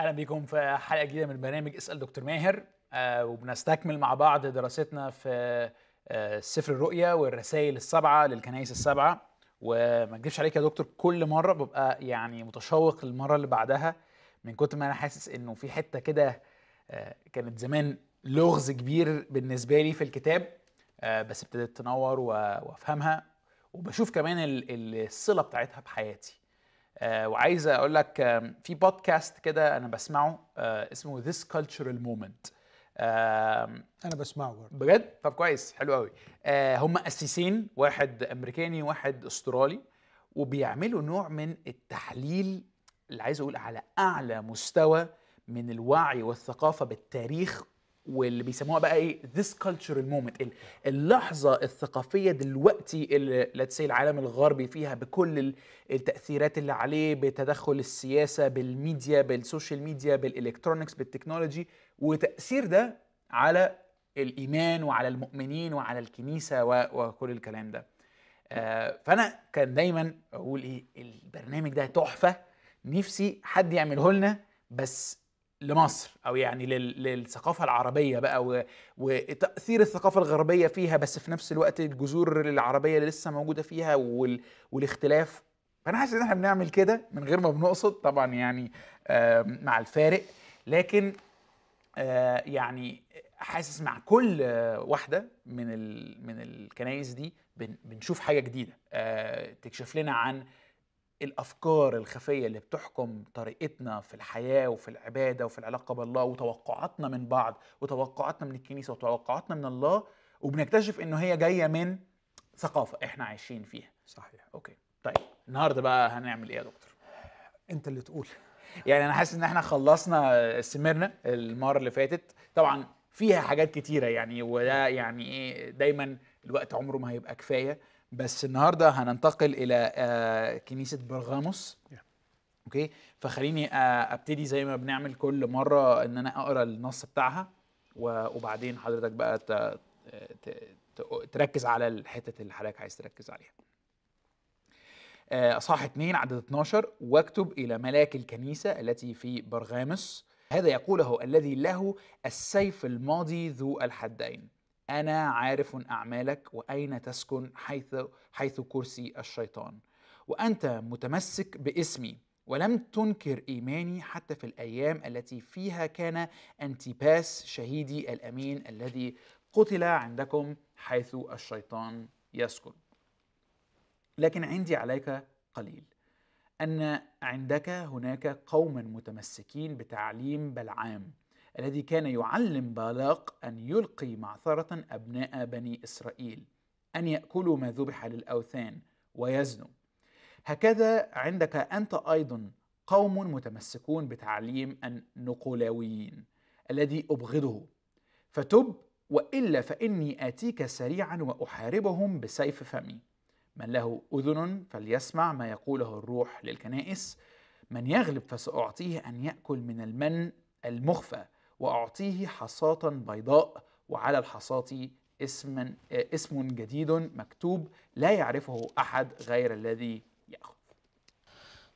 اهلا بيكم في حلقه جديده من برنامج اسال دكتور ماهر، وبنستكمل مع بعض دراستنا في سفر الرؤيا والرسائل السبعه للكنائس السبعه. وما اكدبش عليك يا دكتور، كل مره ببقى يعني متشوق للمره اللي بعدها من كتر ما انا حاسس انه في حته كده كانت زمان لغز كبير بالنسبه لي في الكتاب، بس ابتديت تنور وافهمها، وبشوف كمان الصله بتاعتها بحياتي. وعايز اقول لك في بودكاست كده انا بسمعه اسمه This Cultural Moment. انا بسمعه بجد. طب كويس، حلو قوي. هم مؤسسين، واحد امريكاني واحد استرالي، وبيعملوا نوع من التحليل اللي عايز اقول على اعلى مستوى من الوعي والثقافه بالتاريخ، واللي بيسموها بقى ايه This Cultural Moment، اللحظة الثقافية دلوقتي اللي لاتسي العالم الغربي فيها بكل التأثيرات اللي عليه، بتدخل السياسة، بالميديا، بالسوشيال ميديا، بالإلكترونيكس، بالتكنولوجي، وتأثير ده على الإيمان وعلى المؤمنين وعلى الكنيسة وكل الكلام ده. فأنا كان دايما أقول ايه البرنامج ده تحفة، نفسي حد يعمله لنا بس لمصر، او يعني للثقافه العربيه بقى وتاثير الثقافه الغربيه فيها، بس في نفس الوقت الجذور العربيه اللي لسه موجوده فيها والاختلاف. فانا حاسس ان احنا بنعمل كده من غير ما بنقصد طبعا، يعني مع الفارق، لكن يعني حاسس مع كل واحده من الكنائس دي بنشوف حاجه جديده تكشف لنا عن الأفكار الخفية اللي بتحكم طريقتنا في الحياة وفي العبادة وفي العلاقة بالله، وتوقعاتنا من بعض وتوقعاتنا من الكنيسة وتوقعاتنا من الله، وبنكتشف إنه هي جاية من ثقافة إحنا عايشين فيها. صحيح. أوكي طيب، النهاردة بقى هنعمل إيه يا دكتور؟ أنت اللي تقول. يعني أنا حاسس إن إحنا خلصنا سميرنا المرة اللي فاتت، طبعًا فيها حاجات كتيرة يعني، وده يعني إيه دايمًا الوقت عمره ما هيبقى كفاية، بس النهارده هننتقل الى كنيسه برغاموس. اوكي، فخليني ابتدي زي ما بنعمل كل مره ان انا اقرا النص بتاعها، وبعدين حضرتك بقى تركز على الحته اللي حضرتك عايز تركز عليها. اصحاح 2 عدد 12: واكتب الى ملاك الكنيسه التي في برغاموس، هذا يقوله الذي له السيف الماضي ذو الحدين، أنا عارف أعمالك وأين تسكن حيث كرسي الشيطان، وأنت متمسك باسمي ولم تنكر إيماني حتى في الأيام التي فيها كان أنتيباس شهيدي الأمين الذي قتل عندكم حيث الشيطان يسكن. لكن عندي عليك قليل، أن عندك هناك قوما متمسكين بتعليم بلعام الذي كان يعلم بالاق أن يلقي معثرة أبناء بني إسرائيل، أن يأكلوا ما ذبح للأوثان ويزنوا. هكذا عندك أنت أيضا قوم متمسكون بتعليم النقلاويين الذي أبغضه، فتب وإلا فإني آتيك سريعا وأحاربهم بسيف فمي. من له أذن فليسمع ما يقوله الروح للكنائس. من يغلب فسأعطيه أن يأكل من المن المخفى، وأعطيه حصاة بيضاء وعلى الحصاة اسم جديد مكتوب لا يعرفه أحد غير الذي يأخذ.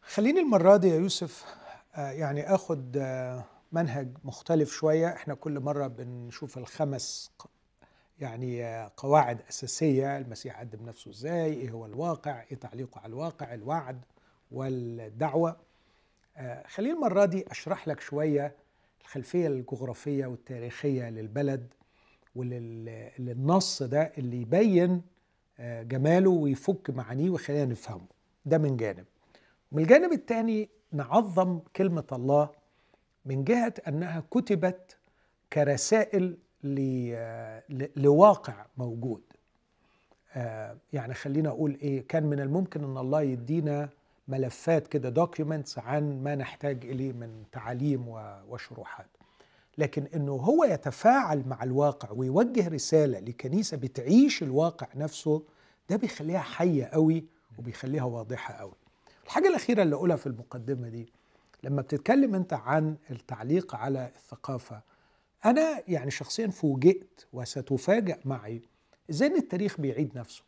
خليني المرة دي يا يوسف يعني أخد منهج مختلف شوية. احنا كل مرة بنشوف الخمس يعني قواعد أساسية: المسيح قدم نفسه ازاي، ايه هو الواقع، ايه تعليقه على الواقع، الوعد والدعوة. خليني المرة دي أشرح لك شوية الخلفية الجغرافية والتاريخية للبلد وللنص ده اللي يبين جماله ويفك معانيه ويخلينا نفهمه. ده من جانب، ومن الجانب الثاني نعظم كلمة الله من جهة أنها كتبت كرسائل لواقع موجود. يعني خلينا أقول إيه، كان من الممكن أن الله يدينا ملفات كده دوكيومنتس عن ما نحتاج إليه من تعاليم وشروحات، لكن إنه هو يتفاعل مع الواقع ويوجه رسالة لكنيسة بتعيش الواقع نفسه، ده بيخليها حية قوي وبيخليها واضحة قوي. الحاجة الأخيرة اللي أقولها في المقدمة دي، لما بتتكلم أنت عن التعليق على الثقافة، أنا يعني شخصيا فوجئت وستفاجأ معي إزاي إن التاريخ بيعيد نفسه،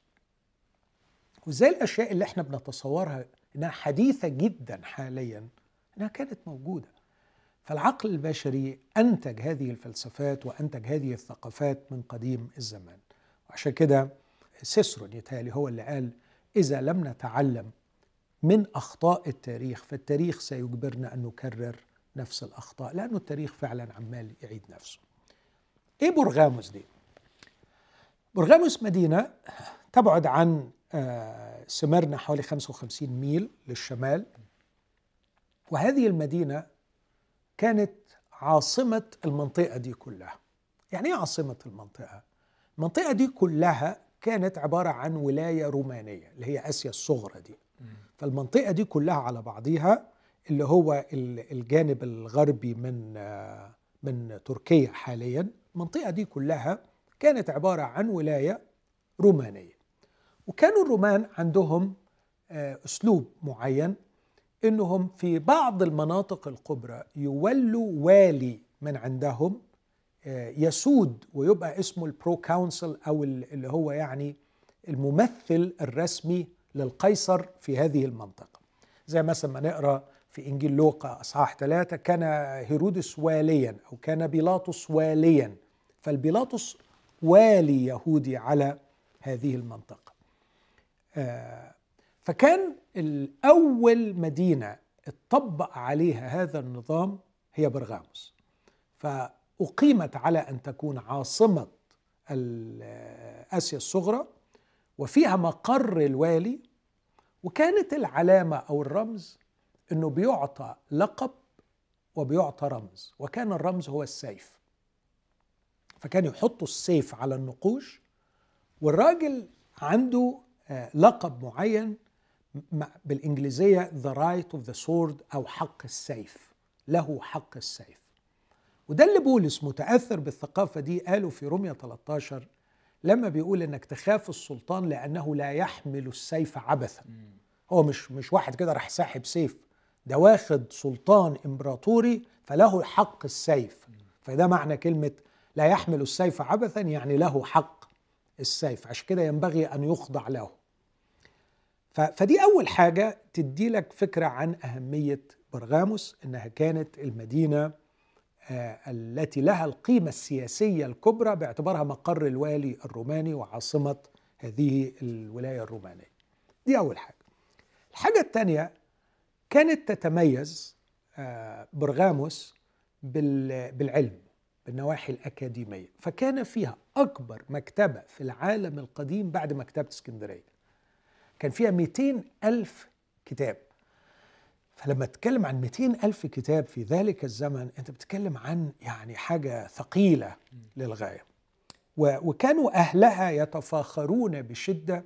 وإزاي الأشياء اللي إحنا بنتصورها إنها حديثة جدا حاليا إنها كانت موجودة. فالعقل البشري أنتج هذه الفلسفات وأنتج هذه الثقافات من قديم الزمان. وعشان كده سيسرو يتهيألي هو اللي قال إذا لم نتعلم من أخطاء التاريخ فالتاريخ سيجبرنا أن نكرر نفس الأخطاء، لأنه التاريخ فعلا عمال يعيد نفسه. إيه برغاموس دي؟ برغاموس مدينة تبعد عن سمرنا حوالي 55 ميل للشمال، وهذه المدينة كانت عاصمة المنطقة دي كلها. يعني إيه عاصمة المنطقة؟ المنطقة دي كلها كانت عبارة عن ولاية رومانية اللي هي آسيا الصغرى دي. فالمنطقة دي كلها على بعضيها اللي هو الجانب الغربي من تركيا حاليا، المنطقة دي كلها كانت عبارة عن ولاية رومانية. وكانوا الرومان عندهم أسلوب معين إنهم في بعض المناطق الكبرى يولوا والي من عندهم يسود ويبقى اسمه البروكونسل أو اللي هو يعني الممثل الرسمي للقيصر في هذه المنطقة. زي مثلا ما نقرأ في إنجيل لوقا أصحاح 3 كان هيرودس واليا أو كان بيلاطس واليا، فالبيلاطس والي يهودي على هذه المنطقة. فكان الأول مدينة اتطبق عليها هذا النظام هي برغاموس، فأقيمت على أن تكون عاصمة آسيا الصغرى وفيها مقر الوالي. وكانت العلامة أو الرمز أنه بيعطى لقب وبيعطى رمز، وكان الرمز هو السيف. فكان يحطوا السيف على النقوش، والراجل عنده لقب معين بالإنجليزية The Right of the Sword أو حق السيف، له حق السيف. وده اللي بولس متأثر بالثقافة دي قالوا في رومية 13 لما بيقول إنك تخاف السلطان لأنه لا يحمل السيف عبثا. هو مش واحد كده راح ساحب سيف، ده واخد سلطان إمبراطوري فله حق السيف. فده معنى كلمة لا يحمل السيف عبثا، يعني له حق السيف، عشان كده ينبغي أن يخضع له. فدي أول حاجة تدي لك فكرة عن أهمية برغاموس، إنها كانت المدينة التي لها القيمة السياسية الكبرى باعتبارها مقر الوالي الروماني وعاصمة هذه الولاية الرومانية. دي أول حاجة. الحاجة الثانية، كانت تتميز برغاموس بالعلم بالنواحي الأكاديمية، فكان فيها أكبر مكتبة في العالم القديم بعد مكتبة اسكندرية، كان فيها 200,000 كتاب. فلما تتكلم عن 200,000 كتاب في ذلك الزمن أنت بتتكلم عن يعني حاجة ثقيلة للغاية. وكانوا أهلها يتفاخرون بشدة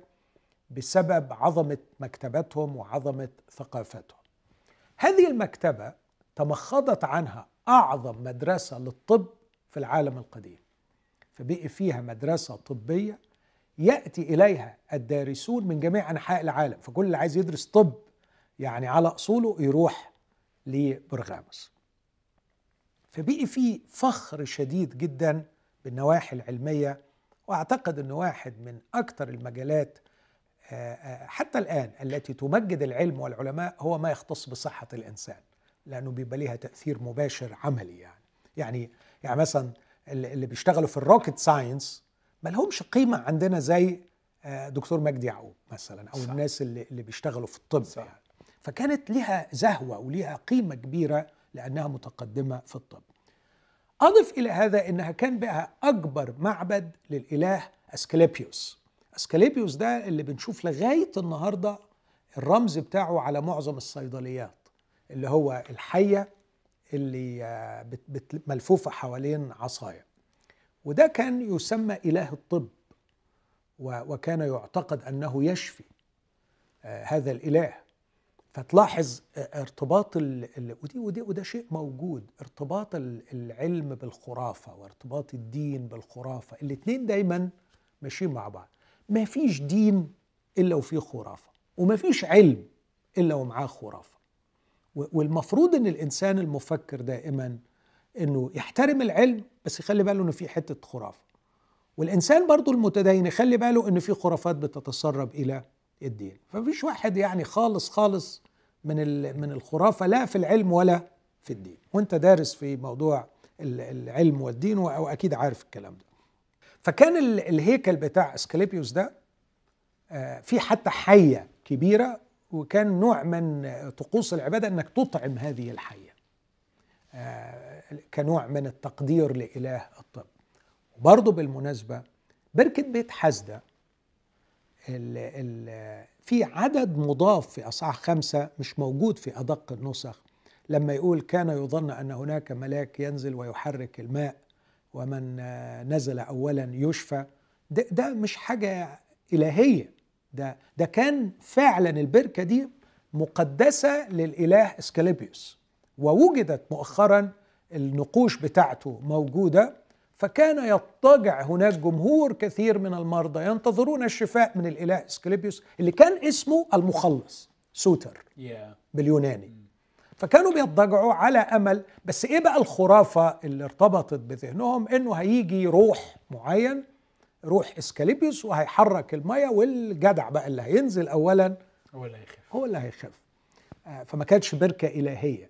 بسبب عظمة مكتبتهم وعظمة ثقافتهم. هذه المكتبة تمخضت عنها أعظم مدرسة للطب في العالم القديم، فبقي فيها مدرسة طبية يأتي إليها الدارسون من جميع أنحاء العالم، فكل اللي عايز يدرس طب يعني على أصوله يروح لبرغاموس. فبقي فيه فخر شديد جدا بالنواحي العلمية، وأعتقد أنه واحد من أكثر المجالات حتى الآن التي تمجد العلم والعلماء هو ما يختص بصحة الإنسان، لأنه بيبقى ليها تأثير مباشر عملي. يعني مثلا اللي بيشتغلوا في الروكت ساينس ما لهمش قيمة عندنا زي دكتور مجدي يعقوب مثلا أو صح. الناس اللي بيشتغلوا في الطب صح. يعني فكانت لها زهوة وليها قيمة كبيرة لأنها متقدمة في الطب. أضف إلى هذا إنها كان بها أكبر معبد للإله أسكليبيوس. أسكليبيوس ده اللي بنشوف لغاية النهاردة الرمز بتاعه على معظم الصيدليات، اللي هو الحية اللي ملفوفة حوالين عصاية. وده كان يسمى إله الطب، وكان يعتقد أنه يشفي هذا الإله. فتلاحظ ارتباط وده شيء موجود، ارتباط العلم بالخرافة وارتباط الدين بالخرافة، الاتنين دايما ماشيين مع بعض. ما فيش دين إلا وفيه خرافة، وما فيش علم إلا ومعاه خرافة. والمفروض ان الانسان المفكر دائما انه يحترم العلم بس يخلي باله انه في حته خرافه، والانسان برضو المتدين يخلي باله انه في خرافات بتتسرب الى الدين. فمفيش واحد يعني خالص خالص من الخرافه لا في العلم ولا في الدين، وانت دارس في موضوع العلم والدين واكيد عارف الكلام ده. فكان الهيكل بتاع أسكليبيوس ده في حتى حية كبيرة، وكان نوع من طقوس العبادة انك تطعم هذه الحية كنوع من التقدير لإله الطب. وبرضه بالمناسبة بركة بيت حزدة في عدد مضاف في أصحاح 5 مش موجود في أدق النسخ، لما يقول كان يظن أن هناك ملاك ينزل ويحرك الماء ومن نزل أولا يشفى، ده مش حاجة إلهية، ده كان فعلا البركة دي مقدسة للإله أسكليبيوس، ووجدت مؤخرا النقوش بتاعته موجودة، فكان يضطجع هناك جمهور كثير من المرضى ينتظرون الشفاء من الإله أسكليبيوس اللي كان اسمه المخلص سوتر باليوناني. فكانوا بيضطجعوا على أمل، بس إيه بقى الخرافة اللي ارتبطت بذهنهم؟ إنه هيجي روح معين، روح أسكليبيوس، وهيحرك المية، والجدع بقى اللي هينزل أولا هو اللي هيخف. فما كانتش بركة إلهية.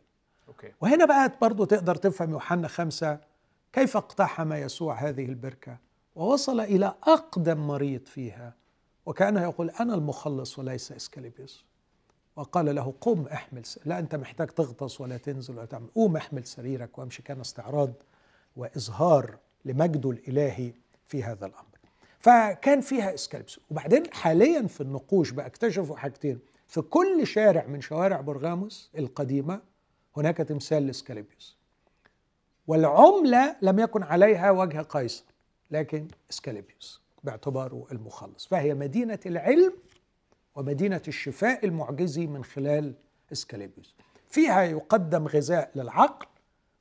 وهنا بقى برضو تقدر تفهم يوحنا 5 كيف اقتحم يسوع هذه البركة ووصل إلى أقدم مريض فيها، وكأنه يقول أنا المخلص وليس أسكليبيوس، وقال له قم احمل، لا أنت محتاج تغطس ولا تنزل ولا تعمل، قوم احمل سريرك وامشي. كان استعراض وإظهار لمجده الإلهي في هذا الأمر. فكان فيها أسكليبيوس. وبعدين حاليا في النقوش بقى اكتشفوا حاجتين، في كل شارع من شوارع برغاموس القديمة هناك تمثال لأسكليبيوس، والعملة لم يكن عليها وجه قيصر لكن أسكليبيوس باعتباره المخلص. فهي مدينة العلم ومدينة الشفاء المعجزي من خلال أسكليبيوس، فيها يقدم غذاء للعقل،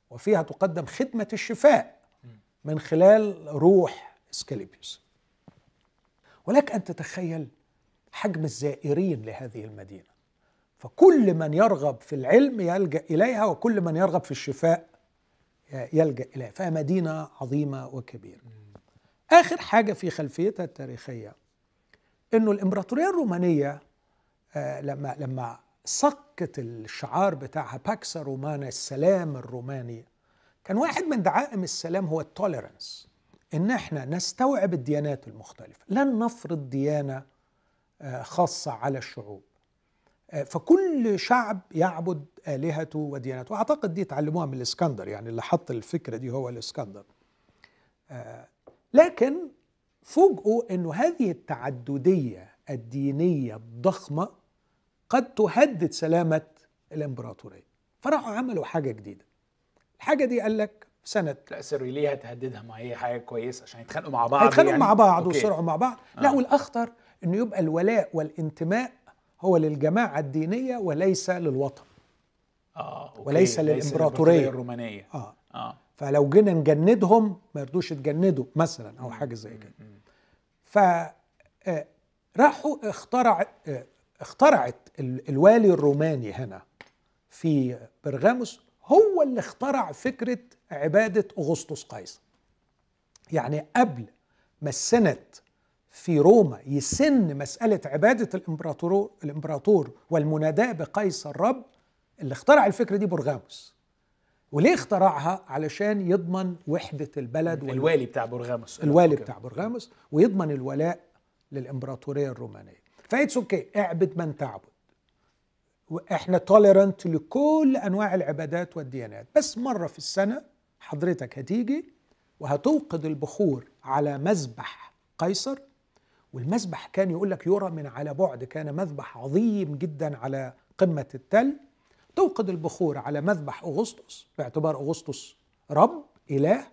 وفيها تقدم خدمة الشفاء من خلال روح أسكليبيوس. ولك أن تتخيل حجم الزائرين لهذه المدينة، فكل من يرغب في العلم يلجأ إليها، وكل من يرغب في الشفاء يلجأ إليها، فمدينة عظيمة وكبيرة. آخر حاجة في خلفيتها التاريخية إنه الإمبراطورية الرومانية لما سقت الشعار بتاعها باكس رومانا، السلام الروماني، كان واحد من دعائم السلام هو التوليرانس، إن احنا نستوعب الديانات المختلفة، لن نفرض ديانة خاصة على الشعوب، فكل شعب يعبد آلهته ودياناته. وأعتقد دي تعلموها من الإسكندر، يعني اللي حط الفكرة دي هو الإسكندر. لكن فوجئوا أن هذه التعددية الدينية الضخمة قد تهدد سلامة الإمبراطورية، فراحوا عملوا حاجة جديدة. الحاجة دي قال لك سنة، لا سيروا ليه هتهددها، ما هي حاجة كويسة عشان يتخانقوا مع بعض، هيتخانقوا يعني مع بعض ويصرعوا مع بعض. لا، والأخطر أنه يبقى الولاء والانتماء هو للجماعة الدينية وليس للوطن، أوكي، وليس للإمبراطورية الرومانية. فلو جينا نجندهم ما يردوش يتجندوا مثلا أو حاجة زي كده. فراحوا اخترعت الوالي الروماني هنا في برغاموس، هو اللي اخترع فكرة عبادة أغسطس قيصر. يعني قبل ما السنة في روما يسن مسألة عبادة الإمبراطور والمناداة بقيصر رب، اللي اخترع الفكرة دي برغاموس. وليه اخترعها؟ علشان يضمن وحدة البلد، الوالي بتاع برغاموس، الوالي بتاع برغاموس، ويضمن الولاء للإمبراطورية الرومانية. فايتس اوكي، اعبد من تعبد، واحنا توليرنت لكل أنواع العبادات والديانات، بس مرة في السنة حضرتك هتيجي وهتوقد البخور على مذبح قيصر. والمذبح كان يقول لك يرى من على بعد، كان مذبح عظيم جدا على قمة التل. توقد البخور على مذبح أغسطس باعتبار أغسطس رب إله،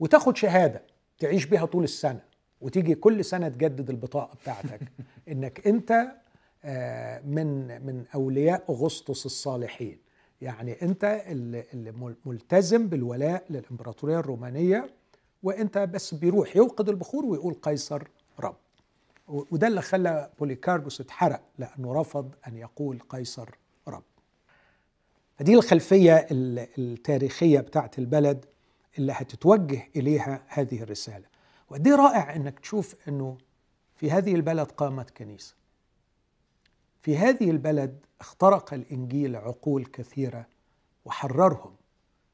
وتاخد شهادة تعيش بها طول السنة، وتيجي كل سنة تجدد البطاقة بتاعتك إنك أنت من أولياء أغسطس الصالحين، يعني أنت اللي ملتزم بالولاء للإمبراطورية الرومانية، وأنت بس بيروح يوقد البخور ويقول قيصر رب. وده اللي خلى بوليكاربوس اتحرق، لأنه رفض أن يقول قيصر رب. فدي الخلفية التاريخية بتاعت البلد اللي هتتوجه إليها هذه الرسالة. ودي رائع أنك تشوف أنه في هذه البلد قامت كنيسة، في هذه البلد اخترق الإنجيل عقول كثيرة وحررهم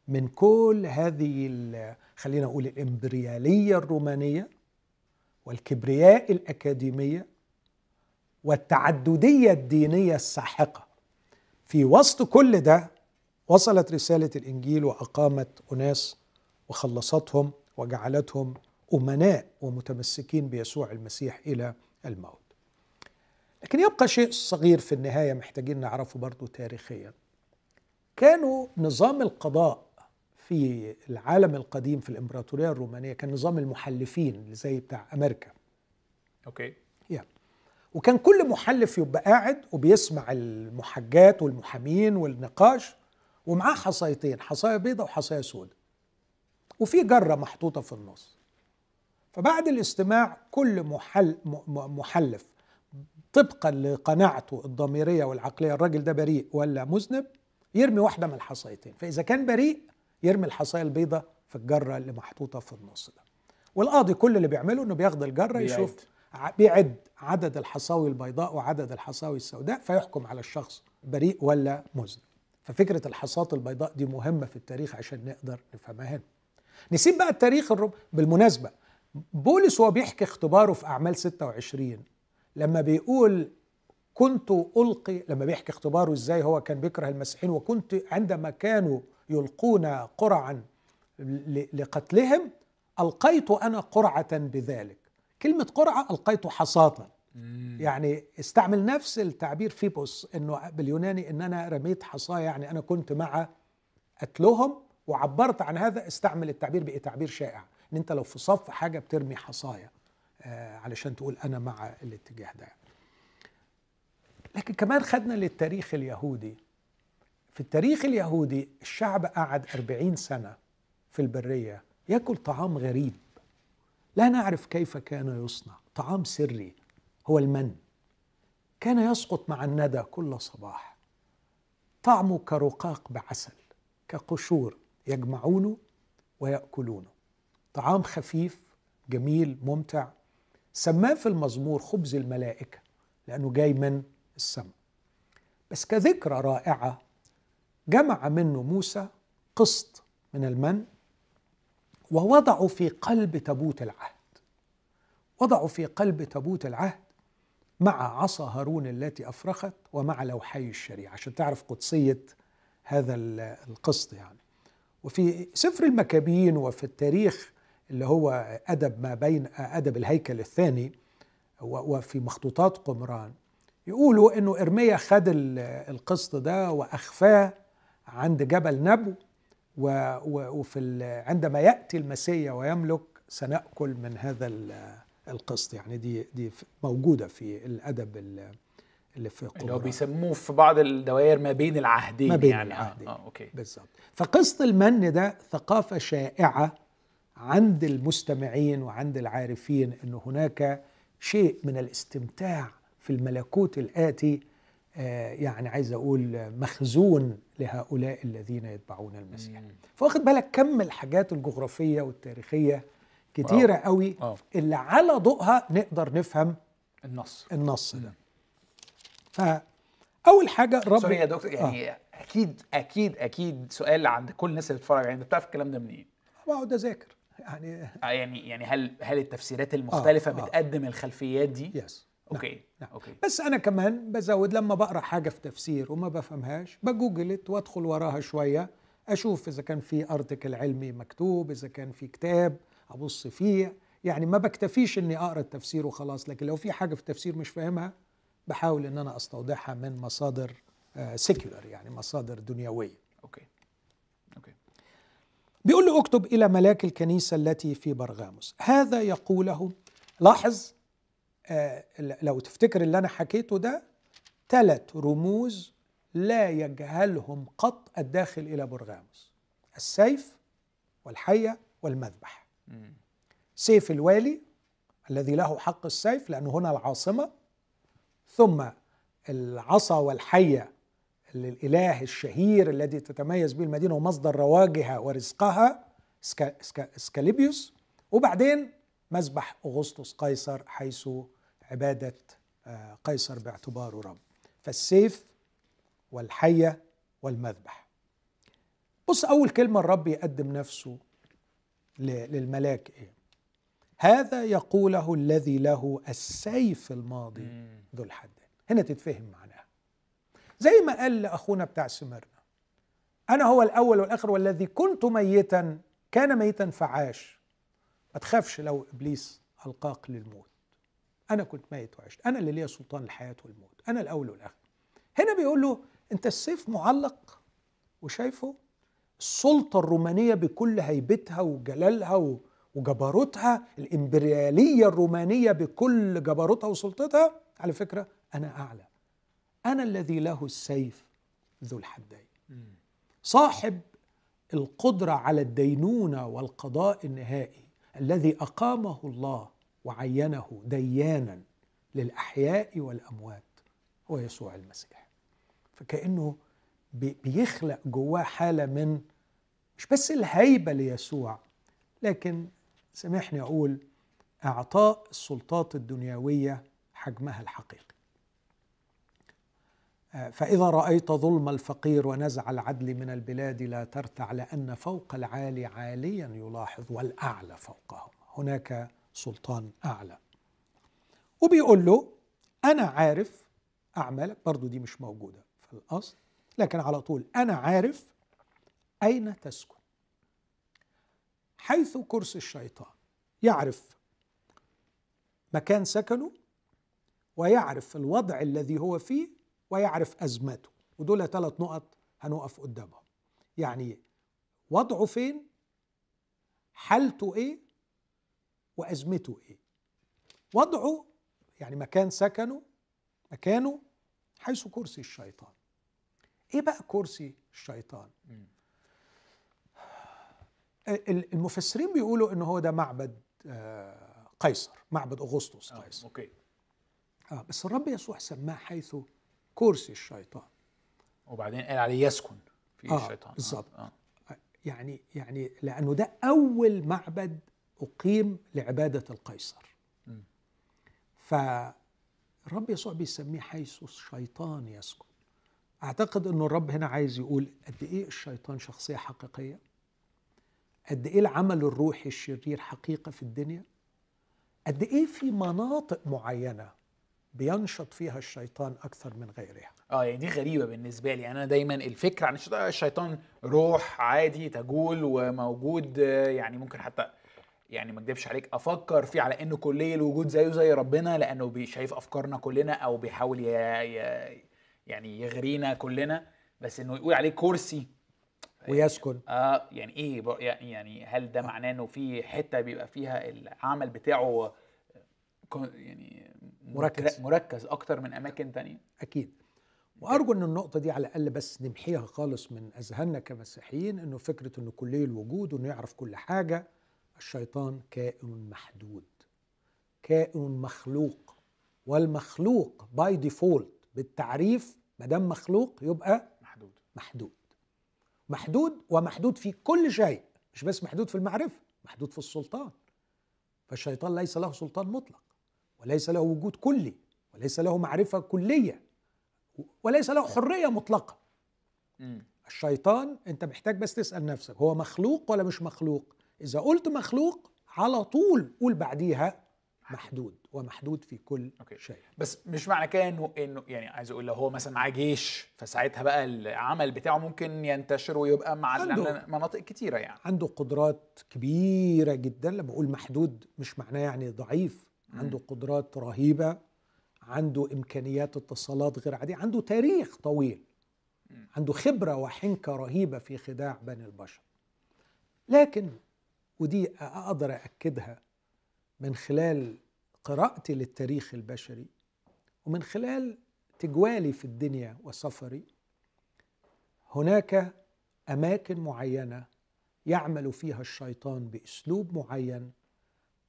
من كل هذه خلينا نقول الإمبريالية الرومانية والكبرياء الأكاديمية والتعددية الدينية الساحقة. في وسط كل ده وصلت رسالة الإنجيل وأقامت أناس وخلصتهم وجعلتهم أمناء ومتمسكين بيسوع المسيح إلى الموت. لكن يبقى شيء صغير في النهاية محتاجين نعرفه برضو تاريخيا. كانوا نظام القضاء في العالم القديم في الإمبراطورية الرومانية كان نظام المحلفين زي بتاع أمريكا. أوكي. وكان كل محلف يبقى قاعد وبيسمع المحاجات والمحامين والنقاش ومعاه حصايتين، حصايه بيضة وحصايه سودة، وفي جرة محطوطة في النص. فبعد الاستماع كل محلف طبقا لقناعته الضميرية والعقلية الراجل ده بريء ولا مذنب يرمي واحدة من الحصايتين، فإذا كان بريء يرمي الحصايه البيضة في الجرة اللي محطوطة في النص ده. والقاضي كل اللي بيعمله انه بياخد الجرة يشوف بيعد عدد الحصاوي البيضاء وعدد الحصاوي السوداء فيحكم على الشخص بريء ولا مذنب. ففكرة الحصاة البيضاء دي مهمة في التاريخ عشان نقدر نفهمها هنا. نسيب بقى التاريخ بالمناسبة بولس هو بيحكي اختباره في أعمال 26 لما بيقول كنت ألقي، لما بيحكي اختباره ازاي هو كان بيكره المسيحيين، وكنت عندما كانوا يلقون قرعا لقتلهم ألقيت أنا قرعة بذلك. كلمة قرعة ألقيت حصاة، يعني استعمل نفس التعبير فيبوس انه باليوناني ان انا رميت حصاة، يعني انا كنت مع قتلهم وعبرت عن هذا. استعمل التعبير بقى تعبير شائع ان انت لو في صف حاجة بترمي حصايا علشان تقول انا مع الاتجاه ده. لكن كمان خدنا للتاريخ اليهودي. في التاريخ اليهودي الشعب قعد 40 سنة في البرية يأكل طعام غريب لا نعرف كيف كان يصنع، طعام سري هو المن، كان يسقط مع الندى كل صباح، طعمه كرقاق بعسل كقشور يجمعونه ويأكلونه، طعام خفيف جميل ممتع. سماه في المزمور خبز الملائكة لأنه جاي من السماء. بس كذكرى رائعة جمع منه موسى قسط من المن ووضعه في قلب تابوت العهد، وضعه في قلب تابوت العهد مع عصا هارون التي أفرخت ومع لوحي الشريعة عشان تعرف قدسية هذا القسط يعني. وفي سفر المكابيين وفي التاريخ اللي هو أدب ما بين أدب الهيكل الثاني وفي مخطوطات قمران يقولوا إنه إرميا خد القسط ده وأخفاه عند جبل نبو، عندما يأتي المسيح ويملك سنأكل من هذا القسط. يعني دي موجودة في الأدب اللي في القمران اللي هو بيسموه في بعض الدوائر ما بين العهدين، ما بين يعني العهدين. أوكي. بالظبط. فقسط المن ده ثقافة شائعة عند المستمعين وعند العارفين أن هناك شيء من الاستمتاع في الملكوت الآتي، يعني عايز أقول مخزون لهؤلاء الذين يتبعون المسيح. فواخد بالك كم الحاجات الجغرافية والتاريخية كتيرة قوي اللي على ضوءها نقدر نفهم النص ده. فأول حاجة سوري يا دكتور، يعني أكيد أكيد أكيد سؤال عند كل الناس اللي بتتفرج، يعني أنت بتعرف الكلام ده منين؟ بقعد أذاكر يعني هل التفسيرات المختلفة بتقدم الخلفيات دي؟ يس. أوكي. نعم. أوكي. بس أنا كمان بزود لما بقرأ حاجة في تفسير وما بفهمهاش بجوجلت وأدخل وراها شوية أشوف إذا كان في أرتكل علمي مكتوب، إذا كان في كتاب أبص فيه. يعني ما بكتفيش إني أقرأ التفسير وخلاص، لكن لو في حاجة في التفسير مش فاهمها بحاول إن أنا أستوضحها من مصادر سيكولر، يعني مصادر دنيوية. أوكي. أوكي. بيقول له أكتب إلى ملاك الكنيسة التي في برغاموس هذا يقوله. لاحظ لو تفتكر اللي أنا حكيته ده 3 رموز لا يجهلهم قط الداخل إلى برغاموس: السيف والحية والمذبح. سيف الوالي الذي له حق السيف لأنه هنا العاصمة، ثم العصا والحية للإله الشهير الذي تتميز به المدينة ومصدر رواجها ورزقها أسكليبيوس، وبعدين مذبح أغسطس قيصر حيث عبادة قيصر باعتباره رب. فالسيف والحية والمذبح. بص أول كلمة الرب يقدم نفسه للملاك إيه؟ هذا يقوله الذي له السيف الماضي ذو الحدين. هنا تتفهم معناها زي ما قال لأخونا بتاع سمرنا، أنا هو الأول والآخر والذي كنت ميتا كان ميتا فعاش، ما تخافش لو إبليس ألقاك للموت، أنا كنت ميت وعشت، أنا اللي ليا سلطان الحياة والموت، أنا الأول والآخر. هنا بيقول له أنت السيف معلق وشايفه، السلطة الرومانية بكل هيبتها وجلالها وجبروتها، الإمبريالية الرومانية بكل جبروتها وسلطتها، على فكرة أنا أعلى، أنا الذي له السيف ذو الحدين، صاحب القدرة على الدينونة والقضاء النهائي الذي أقامه الله وعينه ديانا للأحياء والأموات هو يسوع المسيح. فكأنه بيخلق جواه حالة من مش بس الهيبة ليسوع، لكن سامحني أقول إعطاء السلطات الدنيوية حجمها الحقيقي. فإذا رأيت ظلم الفقير ونزع العدل من البلاد لا ترتع، لأن فوق العالي عاليا يلاحظ والأعلى فوقهم، هناك سلطان أعلى. وبيقول له أنا عارف أعمالك، برضو دي مش موجودة في الأصل، لكن على طول أنا عارف أين تسكن، حيث كرسي الشيطان، يعرف مكان سكنه ويعرف الوضع الذي هو فيه ويعرف أزمته، ودول ثلاث نقط هنقف قدامهم، يعني وضعه فين، حالته إيه، وأزمته إيه. وضعه يعني مكان سكنه، مكانه حيث كرسي الشيطان. إيه بقى كرسي الشيطان؟ المفسرين بيقولوا إنه هو ده معبد قيصر، معبد أغسطس قيصر. أوكي. بس الرب يسوع سماه حيث كرسي الشيطان، وبعدين قال عليه يسكن في الشيطان. بالظبط. يعني لأنه ده أول معبد أقيم لعبادة القيصر. فالرب يسوع بيسميه حيث الشيطان يسكن. أعتقد إنه الرب هنا عايز يقول قد إيه الشيطان شخصية حقيقية، قد إيه العمل الروحي الشرير حقيقة في الدنيا، قد إيه في مناطق معينة بينشط فيها الشيطان أكثر من غيرها. يعني دي غريبة بالنسبة لي، أنا دايما الفكرة عن الشيطان روح عادي تجول وموجود، يعني ممكن حتى يعني ما اكدبش عليك أفكر فيه على إنه كلية الوجود زيه زي ربنا، لأنه بيشايف أفكارنا كلنا أو بيحاول يعني يغرينا كلنا، بس إنه يقول عليه كرسي ويسكن. يعني إيه يعني هل ده معناه إنه في حتة بيبقى فيها العمل بتاعه يعني مركز أكتر من أماكن تانية؟ أكيد. وأرجو أن النقطة دي على الأقل بس نمحيها خالص من أذهاننا كمسيحيين، أنه فكرة أنه كلي الوجود وأنه يعرف كل حاجة. الشيطان كائن محدود، كائن مخلوق، والمخلوق باي ديفولت بالتعريف مادام مخلوق يبقى محدود، ومحدود في كل شيء، مش بس محدود في المعرفة، محدود في السلطان. فالشيطان ليس له سلطان مطلق، وليس له وجود كلي، وليس له معرفة كلية، وليس له حرية مطلقة. الشيطان أنت محتاج بس تسأل نفسك هو مخلوق ولا مش مخلوق؟ إذا قلت مخلوق على طول قول بعديها محدود، ومحدود في كل شيء. بس مش معنى كده إنه يعني عايز أقول لو هو مثلا معاه جيش فساعتها بقى العمل بتاعه ممكن ينتشر ويبقى مع مناطق كتيرة، يعني عنده قدرات كبيرة جدا. لما أقول محدود مش معناه يعني ضعيف، عنده قدرات رهيبة، عنده إمكانيات اتصالات غير عادية، عنده تاريخ طويل، عنده خبرة وحنكة رهيبة في خداع بني البشر. لكن ودي أقدر أأكدها من خلال قراءتي للتاريخ البشري ومن خلال تجوالي في الدنيا وسفري، هناك أماكن معينة يعمل فيها الشيطان بأسلوب معين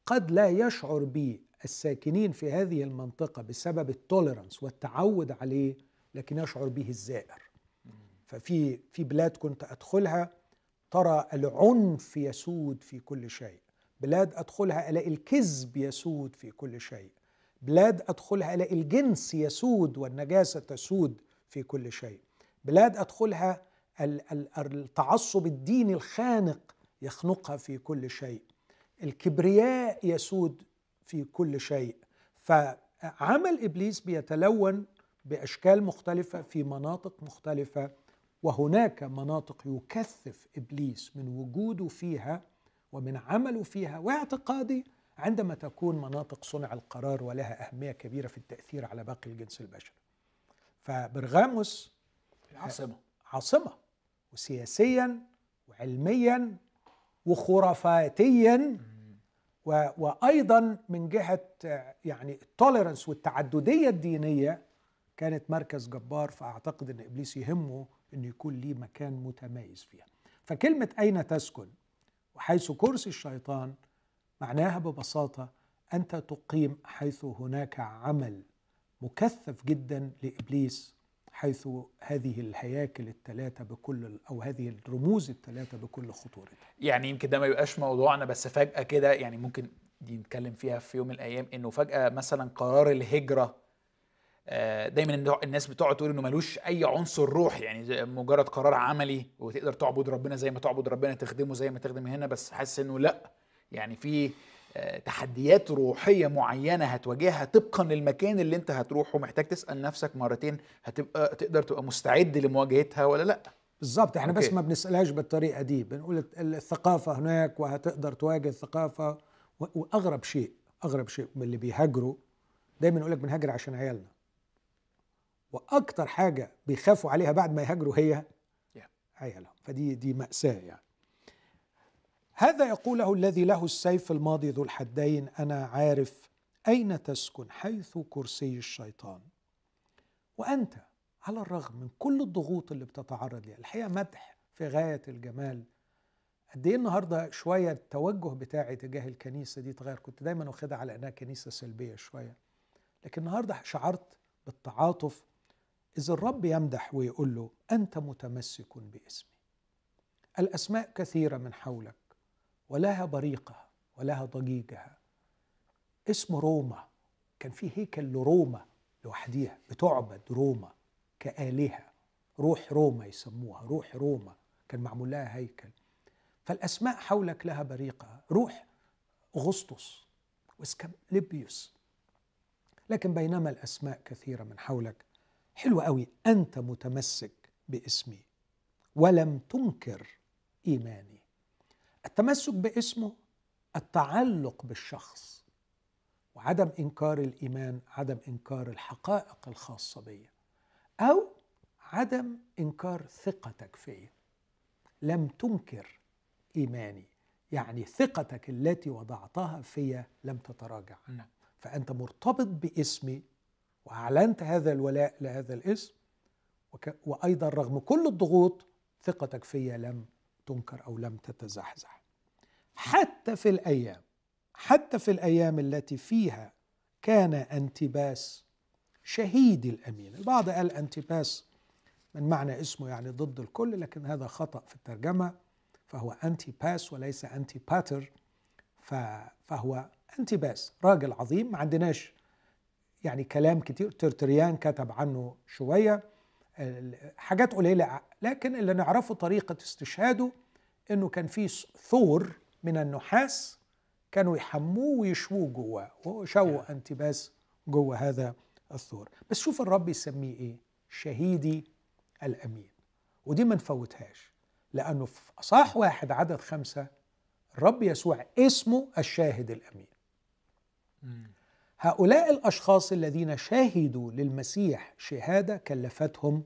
قد لا يشعر به الساكنين في هذه المنطقة بسبب التوليرانس والتعود عليه، لكن يشعر به الزائر. ففي بلاد كنت أدخلها ترى العنف يسود في كل شيء، بلاد أدخلها ألاقي الكذب يسود في كل شيء، بلاد أدخلها ألاقي الجنس يسود والنجاسة تسود في كل شيء، بلاد أدخلها التعصب الديني الخانق يخنقها في كل شيء، الكبرياء يسود في كل شيء. فعمل إبليس بيتلون بأشكال مختلفة في مناطق مختلفة، وهناك مناطق يكثف إبليس من وجوده فيها ومن عمله فيها. واعتقادي عندما تكون مناطق صنع القرار ولها أهمية كبيرة في التأثير على باقي الجنس البشري، فبرغاموس عاصمة وسياسيا وعلميا وخرافاتيا وأيضا من جهة يعني التوليرنس والتعددية الدينية كانت مركز جبار. فأعتقد أن إبليس يهمه أن يكون ليه مكان متميز فيها. فكلمة أين تسكن وحيث كرسي الشيطان معناها ببساطة أنت تقيم حيث هناك عمل مكثف جدا لإبليس، حيث هذه الهياكل الثلاثة بكل أو هذه الرموز الثلاثة بكل خطورتها. يعني يمكن ده ما يبقاش موضوعنا، بس فجأة كده يعني ممكن دي نتكلم فيها في يوم من الأيام، إنه فجأة مثلا قرار الهجرة، دايما الناس بتقعد تقول إنه ملوش أي عنصر روحي، يعني مجرد قرار عملي وتقدر تعبد ربنا زي ما تعبد ربنا، تخدمه زي ما تخدم هنا. بس حاسس إنه لأ، يعني في تحديات روحية معينة هتواجهها طبقا للمكان اللي انت هتروحه، ومحتاج تسأل نفسك مرتين هتبقى تقدر تبقى مستعد لمواجهتها ولا لا. بالظبط، احنا بس ما بنسألهاش بالطريقة دي، بنقول الثقافة هناك وهتقدر تواجه الثقافة. واغرب شيء، اغرب شيء من اللي بيهاجروا دايما يقول لك بنهاجر عشان عيالنا، واكتر حاجة بيخافوا عليها بعد ما يهاجروا هي عيالهم. فدي مأساة يعني. هذا يقوله الذي له السيف الماضي ذو الحدين، أنا عارف أين تسكن حيث كرسي الشيطان. وأنت على الرغم من كل الضغوط اللي بتتعرض لها، الحقيقة مدح في غاية الجمال. قد إيه النهاردة شوية التوجه بتاعي تجاه الكنيسة دي اتغير، كنت دايما واخدها على أنها كنيسة سلبية شوية، لكن النهاردة شعرت بالتعاطف إذ الرب يمدح ويقول له أنت متمسك باسمي. الأسماء كثيرة من حولك ولها بريقها ولها ضجيجها. اسم روما، كان في هيكل لروما لوحديها بتعبد روما كآلهة، روح روما يسموها، روح روما كان معمول لها هيكل. فالأسماء حولك لها بريقها، روح أغسطس واسكليبيوس. لكن بينما الأسماء كثيرة من حولك، حلوة قوي، أنت متمسك باسمي ولم تنكر إيماني. التمسك باسمه التعلق بالشخص، وعدم إنكار الإيمان، عدم إنكار الحقائق الخاصة بي، أو عدم إنكار ثقتك فيه. لم تنكر إيماني، يعني ثقتك التي وضعتها في لم تتراجع عنها. فأنت مرتبط باسمي وأعلنت هذا الولاء لهذا الاسم، وأيضا رغم كل الضغوط ثقتك في لم تنكر أو لم تتزحزح. حتى في الأيام التي فيها كان أنتباس شهيدي الأمين. البعض قال أنتباس من معنى اسمه يعني ضد الكل، لكن هذا خطأ في الترجمة، فهو أنتباس وليس أنتباتر. فهو أنتباس راجل عظيم، ما عندناش يعني كلام كتير، ترتريان كتب عنه شوية حاجات قليلة، لكن اللي نعرفه طريقة استشهاده انه كان فيه ثور من النحاس كانوا يحموه ويشوه جواه، وشوه أنتباس جوه هذا الثور. بس شوف الرب يسميه ايه، شهيدي الأمين. ودي ما نفوتهاش، لأنه في أصحاح 1 عدد 5 الرب يسوع اسمه الشاهد الأمين. هؤلاء الأشخاص الذين شاهدوا للمسيح شهادة كلفتهم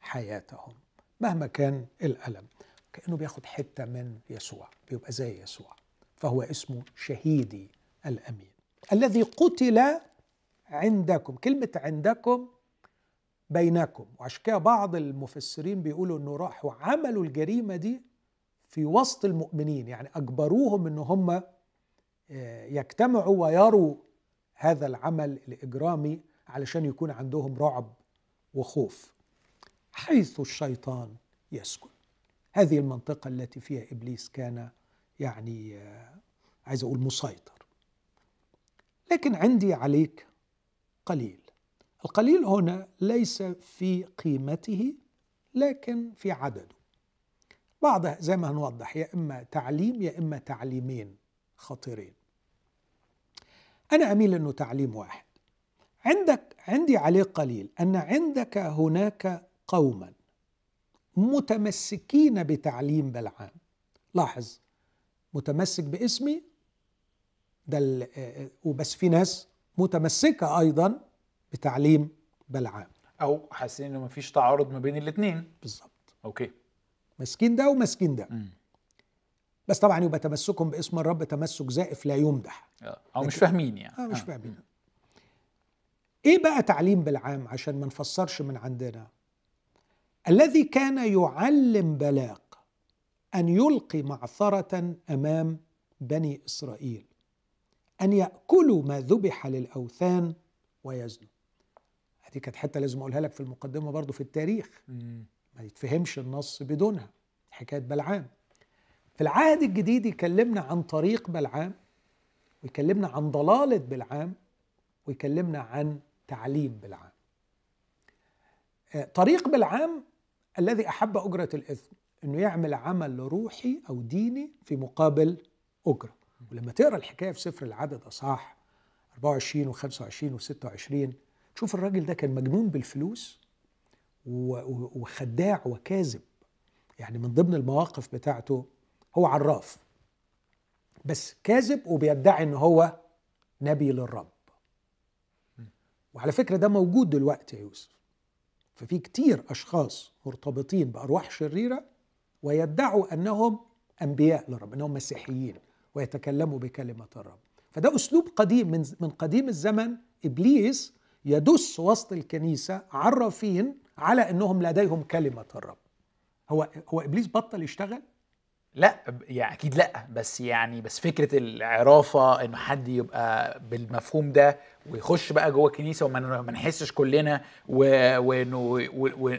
حياتهم مهما كان الألم، كأنه بياخد حتة من يسوع، بيبقى زي يسوع. فهو اسمه شهيدي الأمين الذي قتل عندكم. كلمة عندكم بينكم، وعشان كده بعض المفسرين بيقولوا أنه راحوا عملوا الجريمة دي في وسط المؤمنين، يعني أجبروهم أن هم يجتمعوا ويروا هذا العمل الإجرامي علشان يكون عندهم رعب وخوف. حيث الشيطان يسكن، هذه المنطقة التي فيها إبليس كان يعني عايز أقول مسيطر. لكن عندي عليك قليل. القليل هنا ليس في قيمته لكن في عدده. بعض زي ما هنوضح، يا إما تعليم يا إما تعليمين خطيرين. أنا أميل أنه تعليم واحد. عندي عليه قليل، أن عندك هناك قوما متمسكين بتعليم بلعام. لاحظ، متمسك باسمي ده، وبس في ناس متمسكة أيضا بتعليم بلعام، أو حاسين إنه مفيش تعارض ما بين الاثنين بالظبط. أوكي، مسكين ده ومسكين ده. بس طبعا يبقى تمسكهم باسم الرب تمسك زائف لا يمدح، أو مش فاهمين يعني. مش فاهمين. إيه بقى تعليم بلعام عشان ما نفسرش من عندنا؟ الذي كان يعلم بلاق أن يلقي معثرة أمام بني إسرائيل، أن يأكلوا ما ذبح للأوثان ويزنوا. هذه كانت حتى لازم أقولها لك في المقدمة برضو في التاريخ، ما يتفهمش النص بدونها. حكاية بلعام في العهد الجديد يكلمنا عن طريق بلعام، ويكلمنا عن ضلالة بلعام، ويكلمنا عن تعليم بلعام. طريق بلعام الذي أحب أجرة الإثم، أنه يعمل عمل روحي أو ديني في مقابل أجرة. ولما تقرأ الحكاية في سفر العدد أصحاح 24 و 25 و 26 تشوف الراجل ده كان مجنون بالفلوس وخداع وكاذب. يعني من ضمن المواقف بتاعته هو عراف بس كاذب، وبيدعي أنه هو نبي للرب. وعلى فكرة ده موجود دلوقتي يا يوسف، ففي كتير أشخاص مرتبطين بأرواح شريرة ويدعوا أنهم أنبياء للرب، أنهم مسيحيين ويتكلموا بكلمة الرب. فده أسلوب قديم من قديم الزمن. إبليس يدس وسط الكنيسة عرافين على أنهم لديهم كلمة الرب. هو إبليس بطل يشتغل؟ لا يعني أكيد لا، بس يعني فكرة العرافة إن حد يبقى بالمفهوم ده ويخش بقى جوه الكنيسة وما نحسش كلنا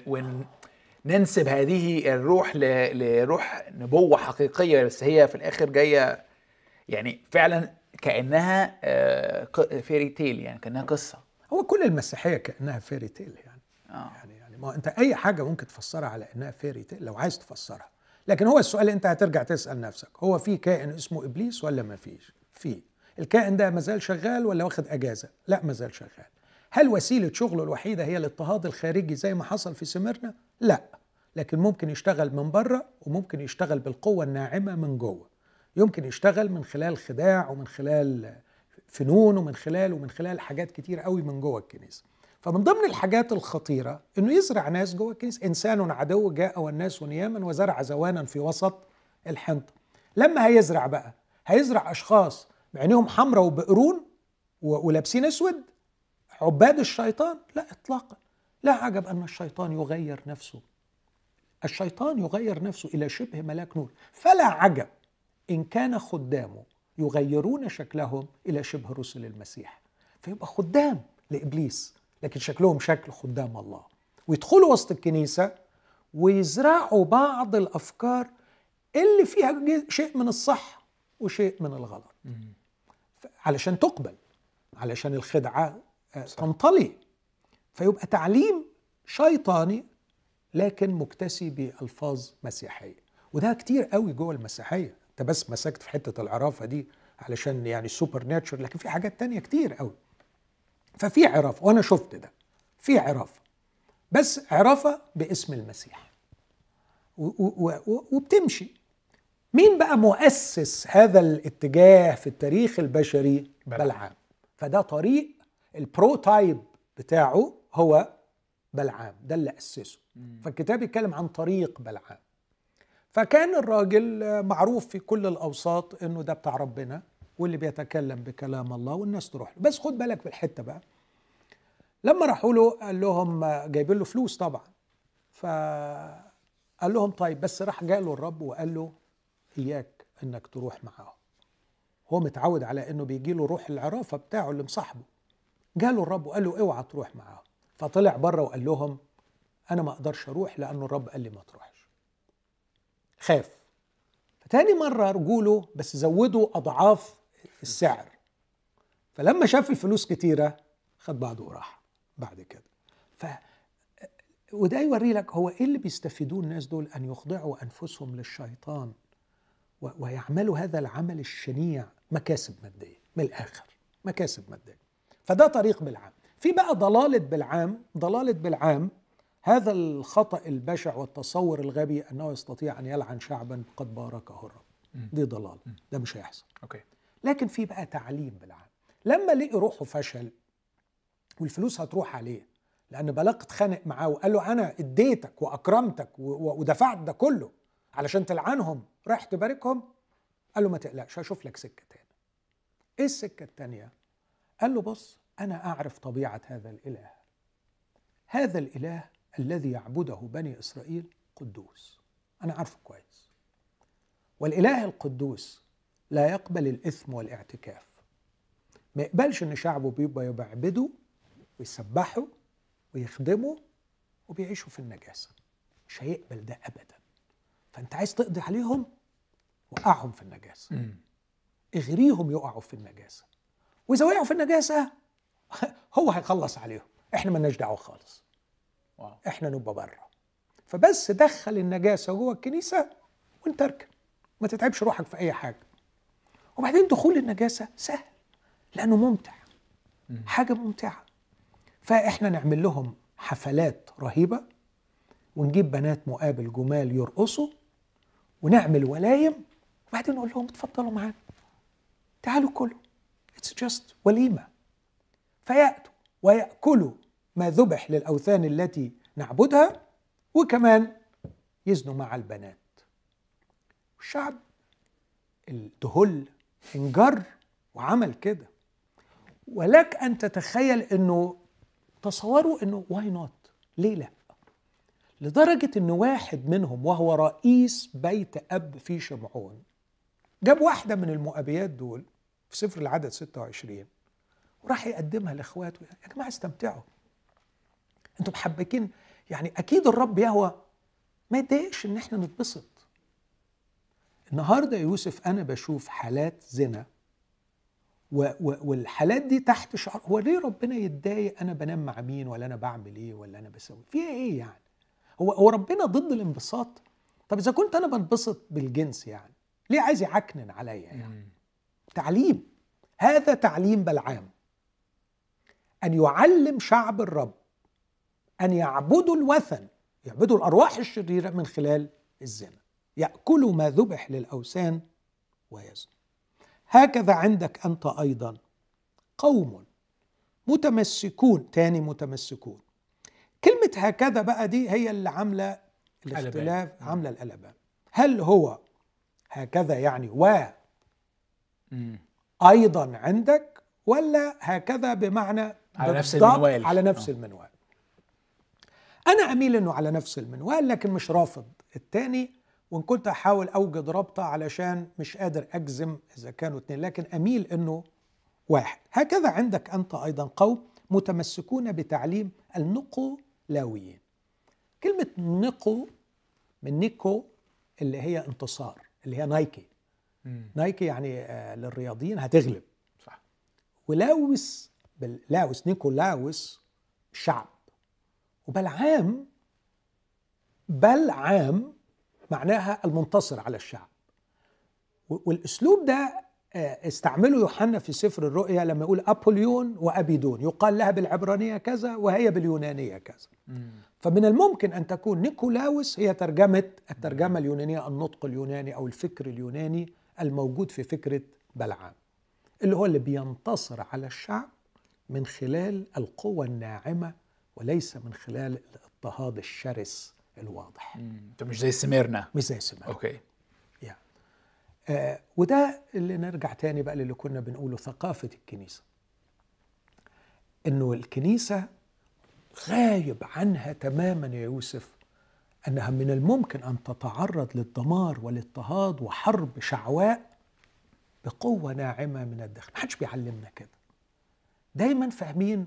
وننسب هذه الروح لروح نبوة حقيقية، بس هي في الآخر جاية يعني فعلا كأنها فيري تيل، يعني كأنها قصة. هو كل المسيحية كأنها فيري تيل يعني. يعني ما أنت أي حاجة ممكن تفسرها على إنها فيري تيل لو عايز تفسرها. لكن هو السؤال أنت هترجع تسأل نفسك، هو في كائن اسمه إبليس ولا ما فيش؟ في. الكائن ده مازال شغال ولا واخد أجازة؟ لا مازال شغال. هل وسيلة شغله الوحيدة هي الاضطهاد الخارجي زي ما حصل في سميرنا؟ لا، لكن ممكن يشتغل من بره، وممكن يشتغل بالقوة الناعمة من جوه. يمكن يشتغل من خلال خداع، ومن خلال فنون، ومن خلال حاجات كتير قوي من جوه الكنيسة. فمن ضمن الحاجات الخطيرة أنه يزرع ناس جوه الكنيسة. إنسان عدو جاء والناس نياما وزرع زوانا في وسط الحنطة. لما هيزرع بقى، هيزرع أشخاص بعينيهم حمراء وبقرون ولابسين أسود، عباد الشيطان؟ لا إطلاقا. لا عجب أن الشيطان يغير نفسه. الشيطان يغير نفسه إلى شبه ملاك نور، فلا عجب إن كان خدامه يغيرون شكلهم إلى شبه رسل المسيح. فيبقى خدام لإبليس لكن شكلهم شكل خدام الله، ويدخلوا وسط الكنيسة ويزرعوا بعض الأفكار اللي فيها شيء من الصح وشيء من الغلط، علشان تقبل، علشان الخدعة تنطلي. فيبقى تعليم شيطاني لكن مكتسي بألفاظ مسيحية. وده كتير قوي جوه المسيحية. انت بس مسكت في حتة العرافة دي علشان يعني سوبر ناتشر، لكن في حاجات تانية كتير قوي. ففي عرافة، وأنا شفت ده، في عرافة بس عرافة باسم المسيح وبتمشي. مين بقى مؤسس هذا الاتجاه في التاريخ البشري؟ بلعام. فده طريق البروتايب بتاعه هو بلعام، ده اللي أسسه. فالكتاب يتكلم عن طريق بلعام. فكان الراجل معروف في كل الأوساط إنه ده بتاع ربنا واللي بيتكلم بكلام الله والناس تروح له. بس خد بالك في الحتة بقى، لما راحوا له قال لهم، جايبين له فلوس طبعا، فقال لهم طيب، بس راح جاله الرب وقال له إياك إنك تروح معاهم. هو متعود على إنه بيجي له روح العرافة بتاعه اللي مصاحبه. جاله الرب وقال له اوعى تروح معاهم، فطلع بره وقال لهم أنا ما أقدرش أروح لأنه الرب قال لي ما تروحش. خاف. فتاني مرة رجوله بس زودوا أضعاف السعر. فلما شاف الفلوس كتيرة خد بعضه وراح بعد كده. وده يوري لك هو ايه اللي بيستفيدوه الناس دول، ان يخضعوا انفسهم للشيطان ويعملوا هذا العمل الشنيع. مكاسب ماديه من الاخر، مكاسب ماديه. فده طريق بالعام. في بقى ضلاله بالعام، ضلاله بالعام هذا الخطأ البشع والتصور الغبي انه يستطيع ان يلعن شعبا قد باركه الرب، دي ضلال، ده مش هيحصل. اوكي. لكن في بقى تعليم بالعام. لما لقي روحه فشل والفلوس هتروح عليه، لأن بلاق اتخانق معاه وقال له أنا اديتك وأكرمتك ودفعت ده كله علشان تلعنهم، رايح تباركهم، قال له ما تقلقش هشوف لك سكة تانية. إيه السكة التانية؟ قال له بص، أنا أعرف طبيعة هذا الإله. هذا الإله الذي يعبده بني إسرائيل قدوس، أنا عارفه كويس، والإله القدوس لا يقبل الإثم والاعتكاف. ما يقبلش إن شعبه بيبقى يعبده ويسبحوا ويخدموا وبيعيشوا في النجاسة، مش هيقبل ده أبدا. فأنت عايز تقضي عليهم، وقعهم في النجاسة، اغريهم يقعوا في النجاسة، وإذا وقعوا في النجاسة هو هيخلص عليهم، إحنا مالناش دعوة خالص، إحنا نبقى بره. فبس دخل النجاسة جوه الكنيسة وأنت اركن، ما تتعبش روحك في أي حاجة. وبعدين دخول النجاسة سهل لأنه ممتع، حاجة ممتعة. فإحنا نعمل لهم حفلات رهيبة، ونجيب بنات مقابل جمال يرقصوا، ونعمل ولايم، وبعدين نقول لهم اتفضلوا معانا، تعالوا كلوا، اتس جاست وليمة. فيأتوا ويأكلوا ما ذبح للأوثان التي نعبدها، وكمان يزنوا مع البنات. الشعب الدهل انجر وعمل كده. ولك أن تتخيل أنه تصوروا أنه واي نوت، ليه لا، لدرجة أن واحد منهم وهو رئيس بيت أب في شمعون جاب واحدة من المؤبيات دول في سفر العدد 26 وراح يقدمها لإخواته، يا جماعة استمتعوا أنتوا محبكين، يعني أكيد الرب يهوى ما يضايقش أن احنا نتبسط. النهاردة يوسف أنا بشوف حالات زنا، والحالات دي تحت شعار هو ليه ربنا يتضايق انا بنام مع مين، ولا انا بعمل ايه، ولا انا بسوي فيها ايه؟ يعني هو ربنا ضد الانبساط؟ طب اذا كنت انا بنبسط بالجنس يعني ليه عايز يعكنن عليا يعني؟ تعليم، هذا تعليم بلعام، ان يعلم شعب الرب ان يعبدوا الوثن، يعبدوا الارواح الشريره من خلال الزنا، ياكلوا ما ذبح للاوثان ويزنوا. هكذا عندك أنت أيضا قوم متمسكون، تاني متمسكون. كلمة هكذا بقى دي هي اللي عاملة الاختلاف، عاملة القلبان. هل هو هكذا يعني و أيضا عندك، ولا هكذا بمعنى على نفس المنوال؟ على نفس المنوال. أنا أميل أنه على نفس المنوال، لكن مش رافض التاني، وإن كنت أحاول أوجد رابطة علشان مش قادر أجزم إذا كانوا اتنين، لكن أميل إنه واحد. هكذا عندك أنت أيضا قوم متمسكون بتعليم النقولاويين. كلمة نقو من نيكو اللي هي انتصار، اللي هي نايكي، نايكي يعني للرياضيين هتغلب، صح. ولاوس باللاوس، نيكولاوس شعب، وبلعام، بلعام معناها المنتصر على الشعب. والأسلوب ده استعمله يوحنا في سفر الرؤيا لما يقول أبوليون وأبيدون، يقال لها بالعبرانية كذا وهي باليونانية كذا. فمن الممكن أن تكون نيكولاوس هي ترجمة، الترجمة اليونانية، النطق اليوناني أو الفكر اليوناني الموجود في فكرة بلعام، اللي هو اللي بينتصر على الشعب من خلال القوة الناعمة وليس من خلال الاضطهاد الشرس الواضح. انت مش زي سميرنا، مش زي سميرنا. اوكي. يعني وده اللي نرجع تاني بقى للي كنا بنقوله، ثقافة الكنيسة، انه الكنيسة غايب عنها تماما يا يوسف انها من الممكن ان تتعرض للدمار والاضطهاد وحرب شعواء بقوة ناعمة من الداخل. محدش بيعلمنا كده، دايما فاهمين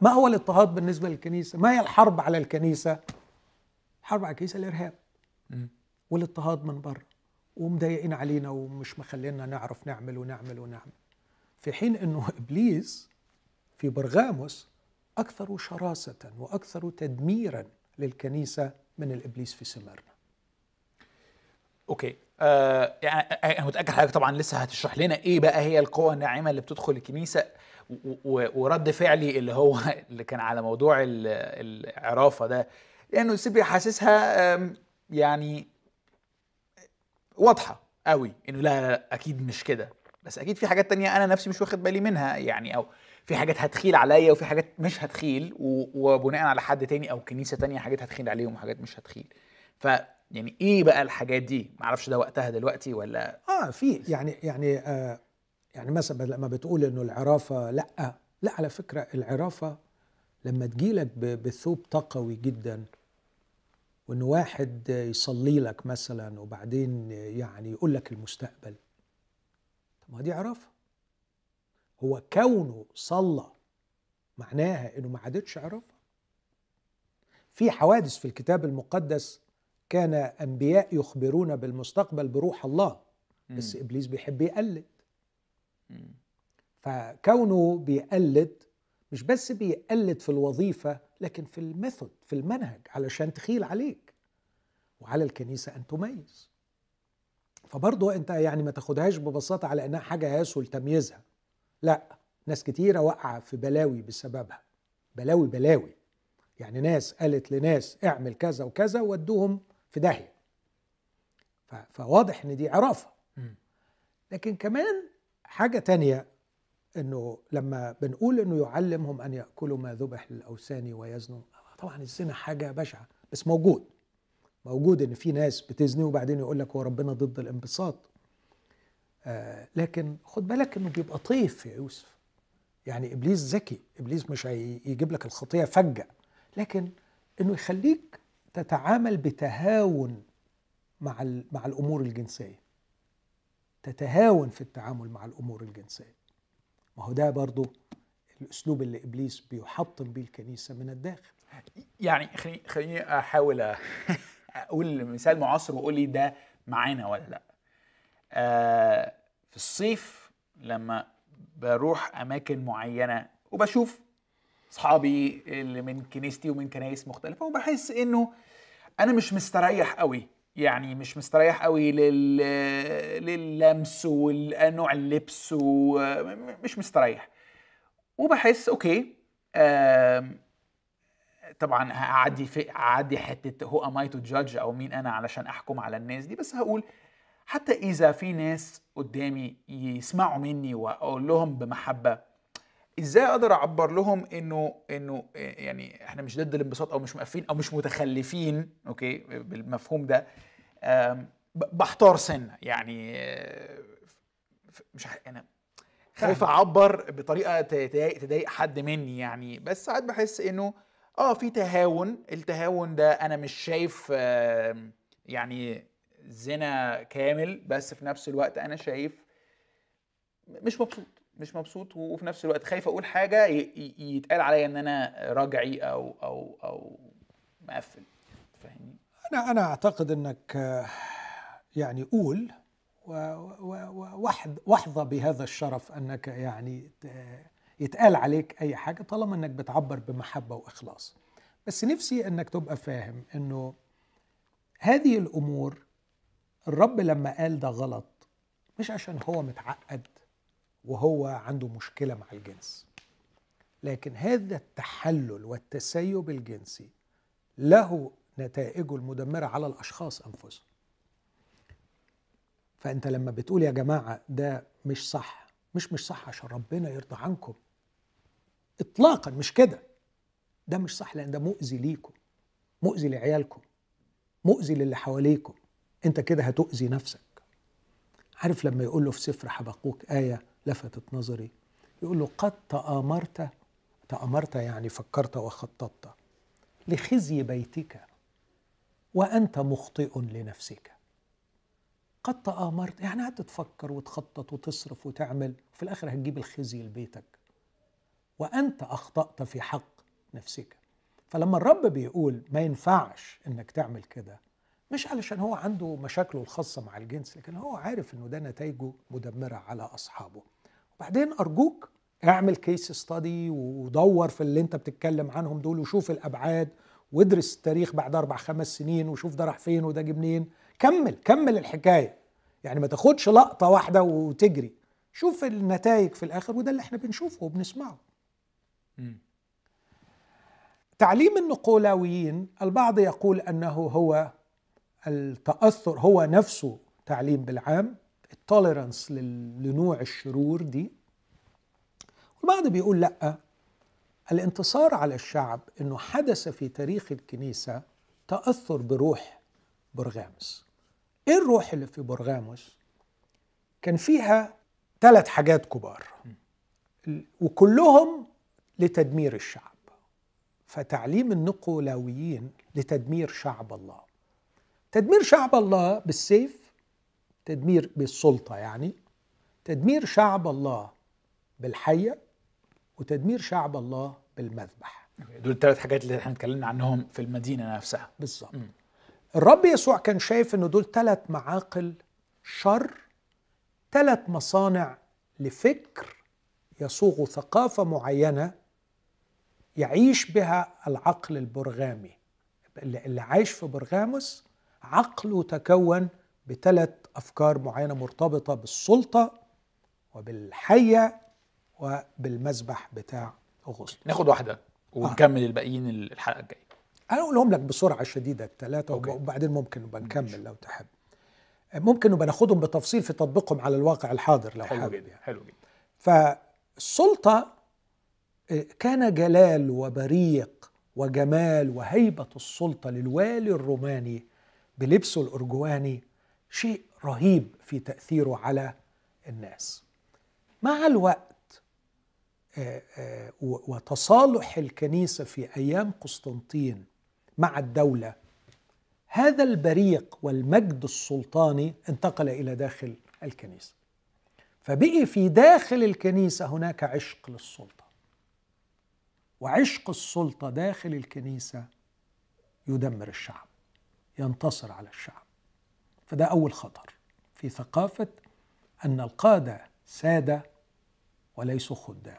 ما هو الاضطهاد بالنسبة للكنيسة، ما هي الحرب على الكنيسة، حرب على الكنيسة الإرهاب والاضطهاد من بره، ومضايقين علينا ومش مخلينا نعرف نعمل ونعمل ونعمل. في حين أنه إبليس في برغاموس أكثر شراسة وأكثر تدميرا للكنيسة من الإبليس في سمرنا. أوكي، يعني أنا متأكد حضرتك طبعا لسه هتشرح لنا إيه بقى هي القوة الناعمة اللي بتدخل الكنيسة، ورد فعلي اللي هو اللي كان على موضوع العرافة ده، لأنه سيبي حاسسها يعني واضحة قوي إنه لا لا لا أكيد مش كده، بس أكيد في حاجات تانية أنا نفسي مش واخد بالي منها يعني، أو في حاجات هتخيل عليا وفي حاجات مش هتخيل، وبناء على حد تاني أو كنيسة تانية حاجات هتخيل عليهم وحاجات مش هتخيل. ف يعني إيه بقى الحاجات دي؟ معرفش ده وقتها دلوقتي ولا في يعني مثلا لما بتقول إنه العرافة لا على فكرة العرافة لما تجيلك بثوب تقوي جدا، وإنه واحد يصلي لك مثلا وبعدين يعني يقول لك المستقبل، ما دي عرافة. هو كونه صلى معناها إنه ما عادتش عرافة. في حوادث في الكتاب المقدس كان أنبياء يخبرون بالمستقبل بروح الله، بس إبليس بيحب يقلد. فكونه بيقلد مش بس بيقلد في الوظيفة، لكن في الميثود، في المنهج، علشان تخيل عليك. وعلى الكنيسة أن تميز. فبرضه أنت يعني ما تاخدهاش ببساطة على أنها حاجة يسهل تمييزها. لا، ناس كتيرة وقع في بلاوي بسببها، بلاوي يعني، ناس قالت لناس اعمل كذا وكذا ودوهم في داهية. فواضح أن دي عرافة. لكن كمان حاجة تانية، أنه لما بنقول أنه يعلمهم أن يأكلوا ما ذبح للأوثان ويزنوا، طبعا الزنا حاجة بشعة، بس موجود ان في ناس بتزني وبعدين يقول لك هو ربنا ضد الانبساط. لكن خد بالك انه بيبقى طيف يا يوسف، يعني ابليس ذكي، ابليس مش هيجيب لك الخطيئه فجأة، لكن انه يخليك تتعامل بتهاون مع الامور الجنسيه، تتهاون في التعامل مع الامور الجنسيه. ما هو ده برضه الاسلوب اللي ابليس بيحطم بيه الكنيسه من الداخل. يعني خليني احاول اقول مثال معاصر واقول لي ده معانا ولا لا. في الصيف لما بروح اماكن معينه وبشوف اصحابي اللي من كنيستي ومن كنايس مختلفه، وبحس انه انا مش مستريح قوي، يعني مش مستريح قوي لللمس والنوع اللبس، ومش مستريح، وبحس اوكي طبعا هعدي حته هو ام اي تو جادج، او مين انا علشان احكم على الناس دي، بس هقول حتى اذا في ناس قدامي يسمعوا مني واقول لهم بمحبه، ازاي اقدر اعبر لهم انه يعني احنا مش ضد الانبساط او مش مقفين او مش متخلفين. اوكي، بالمفهوم ده بحتار سنه، يعني مش انا خايف اعبر بطريقه تضايق حد مني يعني، بس ساعات بحس انه في تهاون. التهاون ده انا مش شايف يعني زنا كامل، بس في نفس الوقت انا شايف مش مبسوط، وفي نفس الوقت خايف اقول حاجه يتقال عليا ان انا راجعي او مقفل. فاهمني؟ انا اعتقد انك يعني قول واحظى بهذا الشرف انك يعني يتقال عليك أي حاجة طالما أنك بتعبر بمحبة وإخلاص. بس نفسي أنك تبقى فاهم أنه هذه الأمور الرب لما قال ده غلط، مش عشان هو متعقد وهو عنده مشكلة مع الجنس، لكن هذا التحلل والتسيب الجنسي له نتائجه المدمرة على الأشخاص أنفسهم. فأنت لما بتقول يا جماعة ده مش صح، مش صح عشان ربنا يرضى عنكم اطلاقا، مش كده، ده مش صح، لان ده مؤذي ليكم، مؤذي لعيالكم، مؤذي للي حواليكم، انت كده هتؤذي نفسك. عارف لما يقول له في سفر حبقوك آية لفتت نظري، يقول له قد تآمرت يعني فكرت وخططت لخزي بيتك وأنت مخطئ لنفسك. قد تآمرت يعني هتتفكر وتخطط وتصرف وتعمل، في الآخر هتجيب الخزي لبيتك وأنت أخطأت في حق نفسك. فلما الرب بيقول ما ينفعش إنك تعمل كده، مش علشان هو عنده مشاكله الخاصة مع الجنس، لكن هو عارف إنه ده نتائجه مدمرة على أصحابه. وبعدين أرجوك اعمل كيس ستادي ودور في اللي انت بتتكلم عنهم دول وشوف الابعاد وادرس التاريخ بعد 4-5 سنين وشوف ده راح فين وده جه منين. كمل الحكايه، يعني ما تاخدش لقطه واحده وتجري، شوف النتائج في الاخر، وده اللي احنا بنشوفه وبنسمعه. تعليم النقولاويين البعض يقول انه هو التاثر، هو نفسه تعليم بالعام، التوليرانس لنوع الشرور دي. والبعض بيقول لا، الانتصار على الشعب انه حدث في تاريخ الكنيسه تاثر بروح برغاموس. ايه الروح اللي في برغاموس؟ كان فيها 3 حاجات كبار وكلهم لتدمير الشعب، فتعليم النقولاويين لتدمير شعب الله. تدمير شعب الله بالسيف، تدمير بالسلطة يعني، تدمير شعب الله بالحية، وتدمير شعب الله بالمذبح. دول ال3 حاجات اللي احنا اتكلمنا عنهم في المدينة نفسها بالظبط. الرب يسوع كان شايف انه دول 3 معاقل شر، 3 مصانع لفكر يصوغ ثقافة معينة يعيش بها العقل البرغامي. اللي عايش في برغاموس عقله تكون ب3 أفكار معينة مرتبطة بالسلطة وبالحية وبالمذبح بتاع أغسطس. ناخد واحدة ونكمل الباقيين الحلقة الجاية. أنا أقولهم لك بسرعة شديدة ال3 وبعدين ممكن نبقى نكمل لو تحب، ممكن نبقى ناخدهم بتفصيل في تطبيقهم على الواقع الحاضر لو حابب. حلو جدا. فالسلطة كان جلال وبريق وجمال وهيبة السلطة للوالي الروماني بلبسه الأرجواني شيء رهيب في تأثيره على الناس. مع الوقت وتصالح الكنيسة في أيام قسطنطين مع الدولة، هذا البريق والمجد السلطاني انتقل إلى داخل الكنيسة، فبقي في داخل الكنيسة هناك عشق للسلطة، وعشق السلطة داخل الكنيسة يدمر الشعب، ينتصر على الشعب. فده أول خطر في ثقافة أن القادة سادة وليسوا خدام،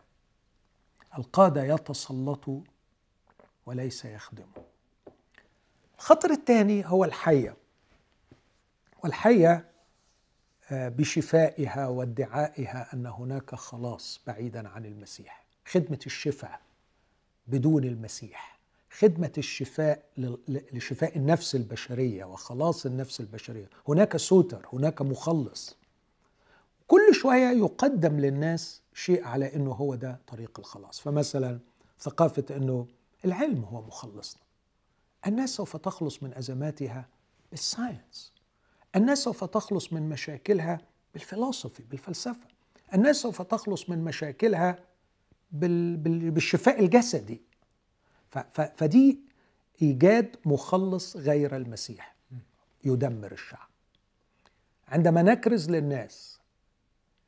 القادة يتسلطوا وليس يخدموا. الخطر الثاني هو الحية، والحية بشفائها وادعائها أن هناك خلاص بعيدا عن المسيح، خدمة الشفاء بدون المسيح، خدمة الشفاء لشفاء النفس البشرية وخلاص النفس البشرية. هناك سوتر، هناك مخلص، كل شوية يقدم للناس شيء على أنه هو ده طريق الخلاص. فمثلا ثقافة أنه العلم هو مخلصنا، الناس سوف تخلص من أزماتها بالساينس، الناس سوف تخلص من مشاكلها بالفلسفة، الناس سوف تخلص من مشاكلها بالشفاء الجسدي. فدي إيجاد مخلص غير المسيح يدمر الشعب. عندما نكرز للناس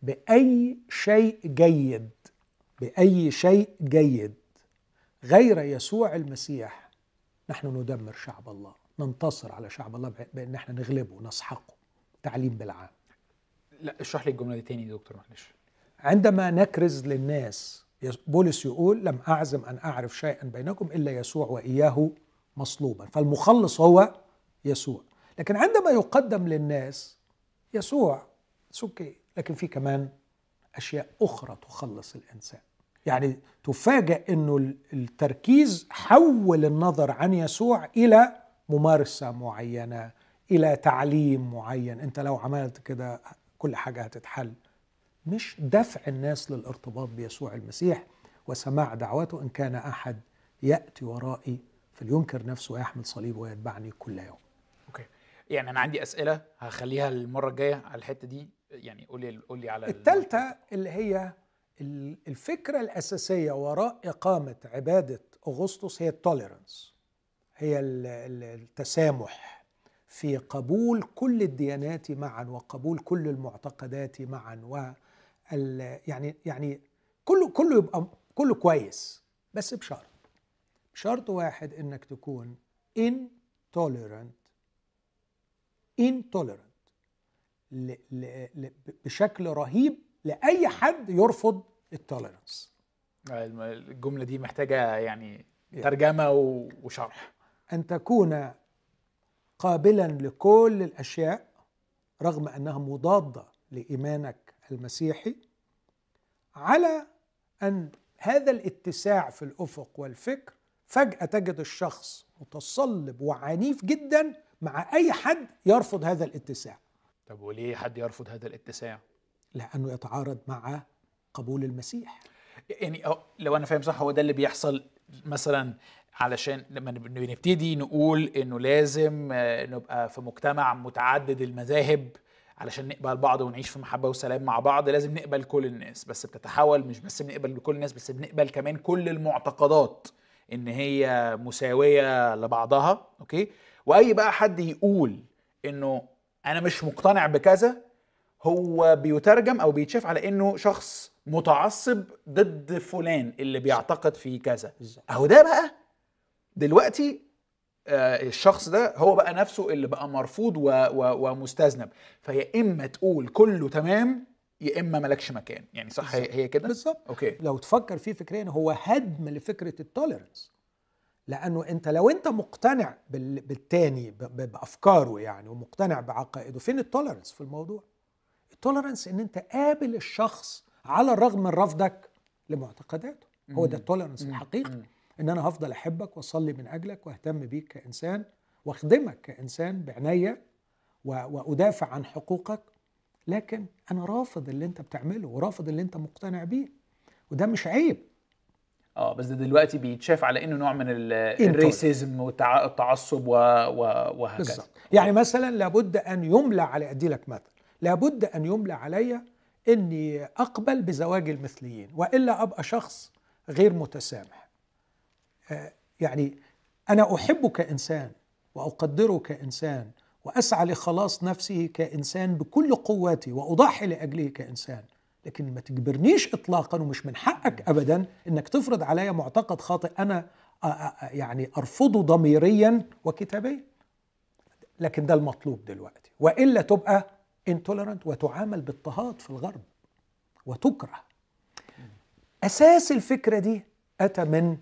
بأي شيء جيد، بأي شيء جيد غير يسوع المسيح، نحن ندمر شعب الله، ننتصر على شعب الله بأن احنا نغلبه، نسحقه. تعليم بالعام. لا اشرح لي الجملة دي تاني يا دكتور معلش. عندما نكرز للناس، بولس يقول لم أعزم أن أعرف شيئا بينكم إلا يسوع وإياه مصلوبا، فالمخلص هو يسوع. لكن عندما يقدم للناس يسوع سكي، لكن في كمان أشياء أخرى تخلص الإنسان، يعني تفاجأ أنه التركيز حول النظر عن يسوع إلى ممارسة معينة، إلى تعليم معين، أنت لو عملت كده كل حاجة هتتحل، مش دفع الناس للارتباط بيسوع المسيح وسماع دعوته. إن كان أحد يأتي ورائي فلينكر نفسه ويحمل صليبه ويتبعني كل يوم. أوكي. يعني أنا عندي أسئلة هخليها المرة الجاية على الحتة دي، يعني قولي على الثالثة اللي هي الفكرة الأساسية وراء إقامة عبادة أغسطس، هي التوليرانس، هي التسامح في قبول كل الديانات معا وقبول كل المعتقدات معا، و يعني كله يبقى كله كويس، بس بشرط واحد، انك تكون intolerant بشكل رهيب لأي حد يرفض التوليرانس. الجملة دي محتاجة يعني ترجمة وشرح. أن تكون قابلا لكل الأشياء رغم أنها مضادة لإيمانك المسيحي، على أن هذا الاتساع في الأفق والفكر فجأة تجد الشخص متصلب وعنيف جدا مع أي حد يرفض هذا الاتساع. طب وليه حد يرفض هذا الاتساع؟ لأنه يتعارض مع قبول المسيح. يعني لو أنا فاهم صح هو ده اللي بيحصل مثلا، علشان لما بنبتدي نقول إنه لازم نبقى في مجتمع متعدد المذاهب علشان نقبل بعض ونعيش في محبة وسلام مع بعض، لازم نقبل كل الناس، بس بتتحول مش بس بنقبل كل الناس، بس بنقبل كمان كل المعتقدات إن هي مساوية لبعضها. أوكي، وأي بقى حد يقول إنه أنا مش مقتنع بكذا هو بيترجم أو بيتشاف على إنه شخص متعصب ضد فلان اللي بيعتقد فيه كذا. أهو ده بقى دلوقتي الشخص ده هو بقى نفسه اللي بقى مرفوض ومستذنب. فيا إما تقول كله تمام يا إما ملكش مكان، يعني صح؟ هي كده بالظبط. أوكي، لو تفكر فيه فكريا هو هدم لفكرة التوليرانس، لأنه أنت لو أنت مقتنع بالتاني بأفكاره يعني ومقتنع بعقائده، فين التوليرانس في الموضوع؟ التوليرانس إن أنت قابل الشخص على الرغم من رفضك لمعتقداته، هو ده التوليرانس الحقيقي. إن أنا هفضل أحبك وأصلي من أجلك وأهتم بيك كإنسان وأخدمك كإنسان بعناية وأدافع عن حقوقك، لكن أنا رافض اللي أنت بتعمله ورافض اللي أنت مقتنع بيه، وده مش عيب. بس ده دلوقتي بيتشاف على إنه نوع من الريسيزم والتعصب وهكذا. بالظبط. يعني مثلا لابد أن يملى على أديلك مثل، لابد أن يملى علي إني أقبل بزواج المثليين وإلا أبقى شخص غير متسامح. يعني أنا أحبه كإنسان وأقدره كإنسان وأسعى لخلاص نفسه كإنسان بكل قواتي وأضحي لأجله كإنسان، لكن ما تجبرنيش إطلاقا، ومش من حقك أبدا إنك تفرض عليا معتقد خاطئ أنا يعني أرفضه ضميريا وكتابيا. لكن ده المطلوب دلوقتي، وإلا تبقى انتولرنت وتعامل باضطهاد في الغرب وتكره. أساس الفكرة دي أتى من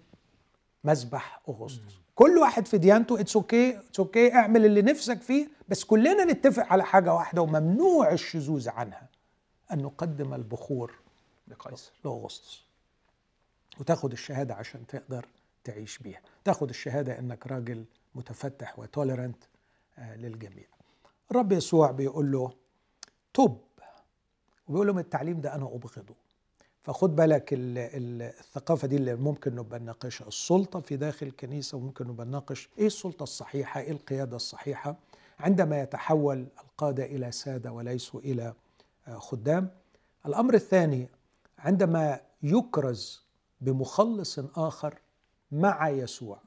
مذبح أغسطس. كل واحد في ديانته اتس اوكي، اتس اوكي، اعمل اللي نفسك فيه، بس كلنا نتفق على حاجة واحدة وممنوع الشذوذ عنها، أن نقدم البخور لقيصر لأغسطس وتاخد الشهادة عشان تقدر تعيش بيها، تاخد الشهادة أنك راجل متفتح وتوليرنت للجميع. الرب يسوع بيقول له تب، وبيقول لهم التعليم ده أنا أبغضه. فخد بالك الثقافة دي اللي ممكن نبقى نناقشها، السلطة في داخل الكنيسة، وممكن نبقى نناقش إيه السلطة الصحيحة، إيه القيادة الصحيحة عندما يتحول القادة إلى سادة وليسوا إلى خدام. الأمر الثاني عندما يكرز بمخلص آخر مع يسوع،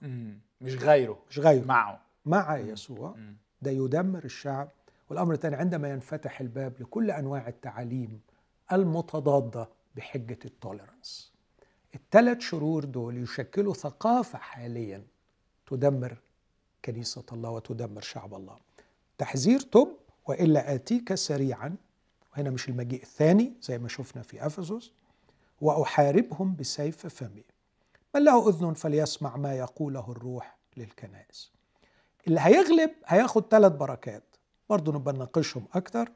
مش غيره، مش غيره، مع يسوع، ده يدمر الشعب. والأمر الثاني عندما ينفتح الباب لكل أنواع التعاليم المتضادة بحجة التوليرانس. الثلاث شرور دول يشكلوا ثقافة حاليا تدمر كنيسة الله وتدمر شعب الله. تحذير تب وإلا آتيك سريعا، وهنا مش المجيء الثاني زي ما شفنا في أفسس، وأحاربهم بسيف فمي، من له أذن فليسمع ما يقوله الروح للكنائس. اللي هيغلب هياخد ثلاث بركات، برضو نبقى نناقشهم أكتر.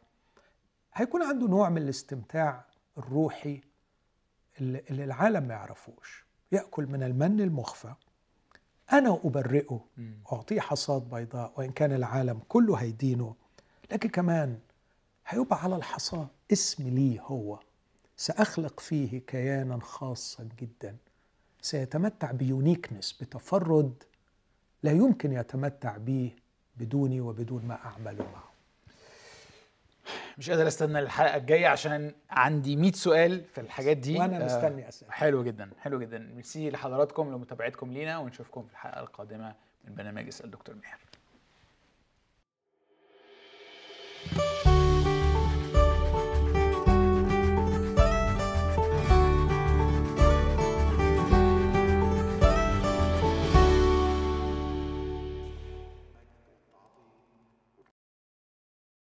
هيكون عنده نوع من الاستمتاع الروحي اللي العالم ما يعرفوش، يأكل من المن المخفى، أنا أبرئه وأعطيه حصاد بيضاء وإن كان العالم كله هيدينه، لكن كمان هيبقى على الحصاد اسم لي هو، سأخلق فيه كيانا خاصا جدا، سيتمتع بيونيكنس، بتفرد لا يمكن يتمتع به بدوني وبدون ما أعمل معه. مش قادر استنى الحلقه الجايه عشان عندي 100 سؤال في الحاجات دي، وانا مستني اسئله. حلو جدا، حلو جدا. ميرسي لحضراتكم لمتابعتكم لينا، ونشوفكم في الحلقه القادمه من برنامج اسال دكتور ماهر.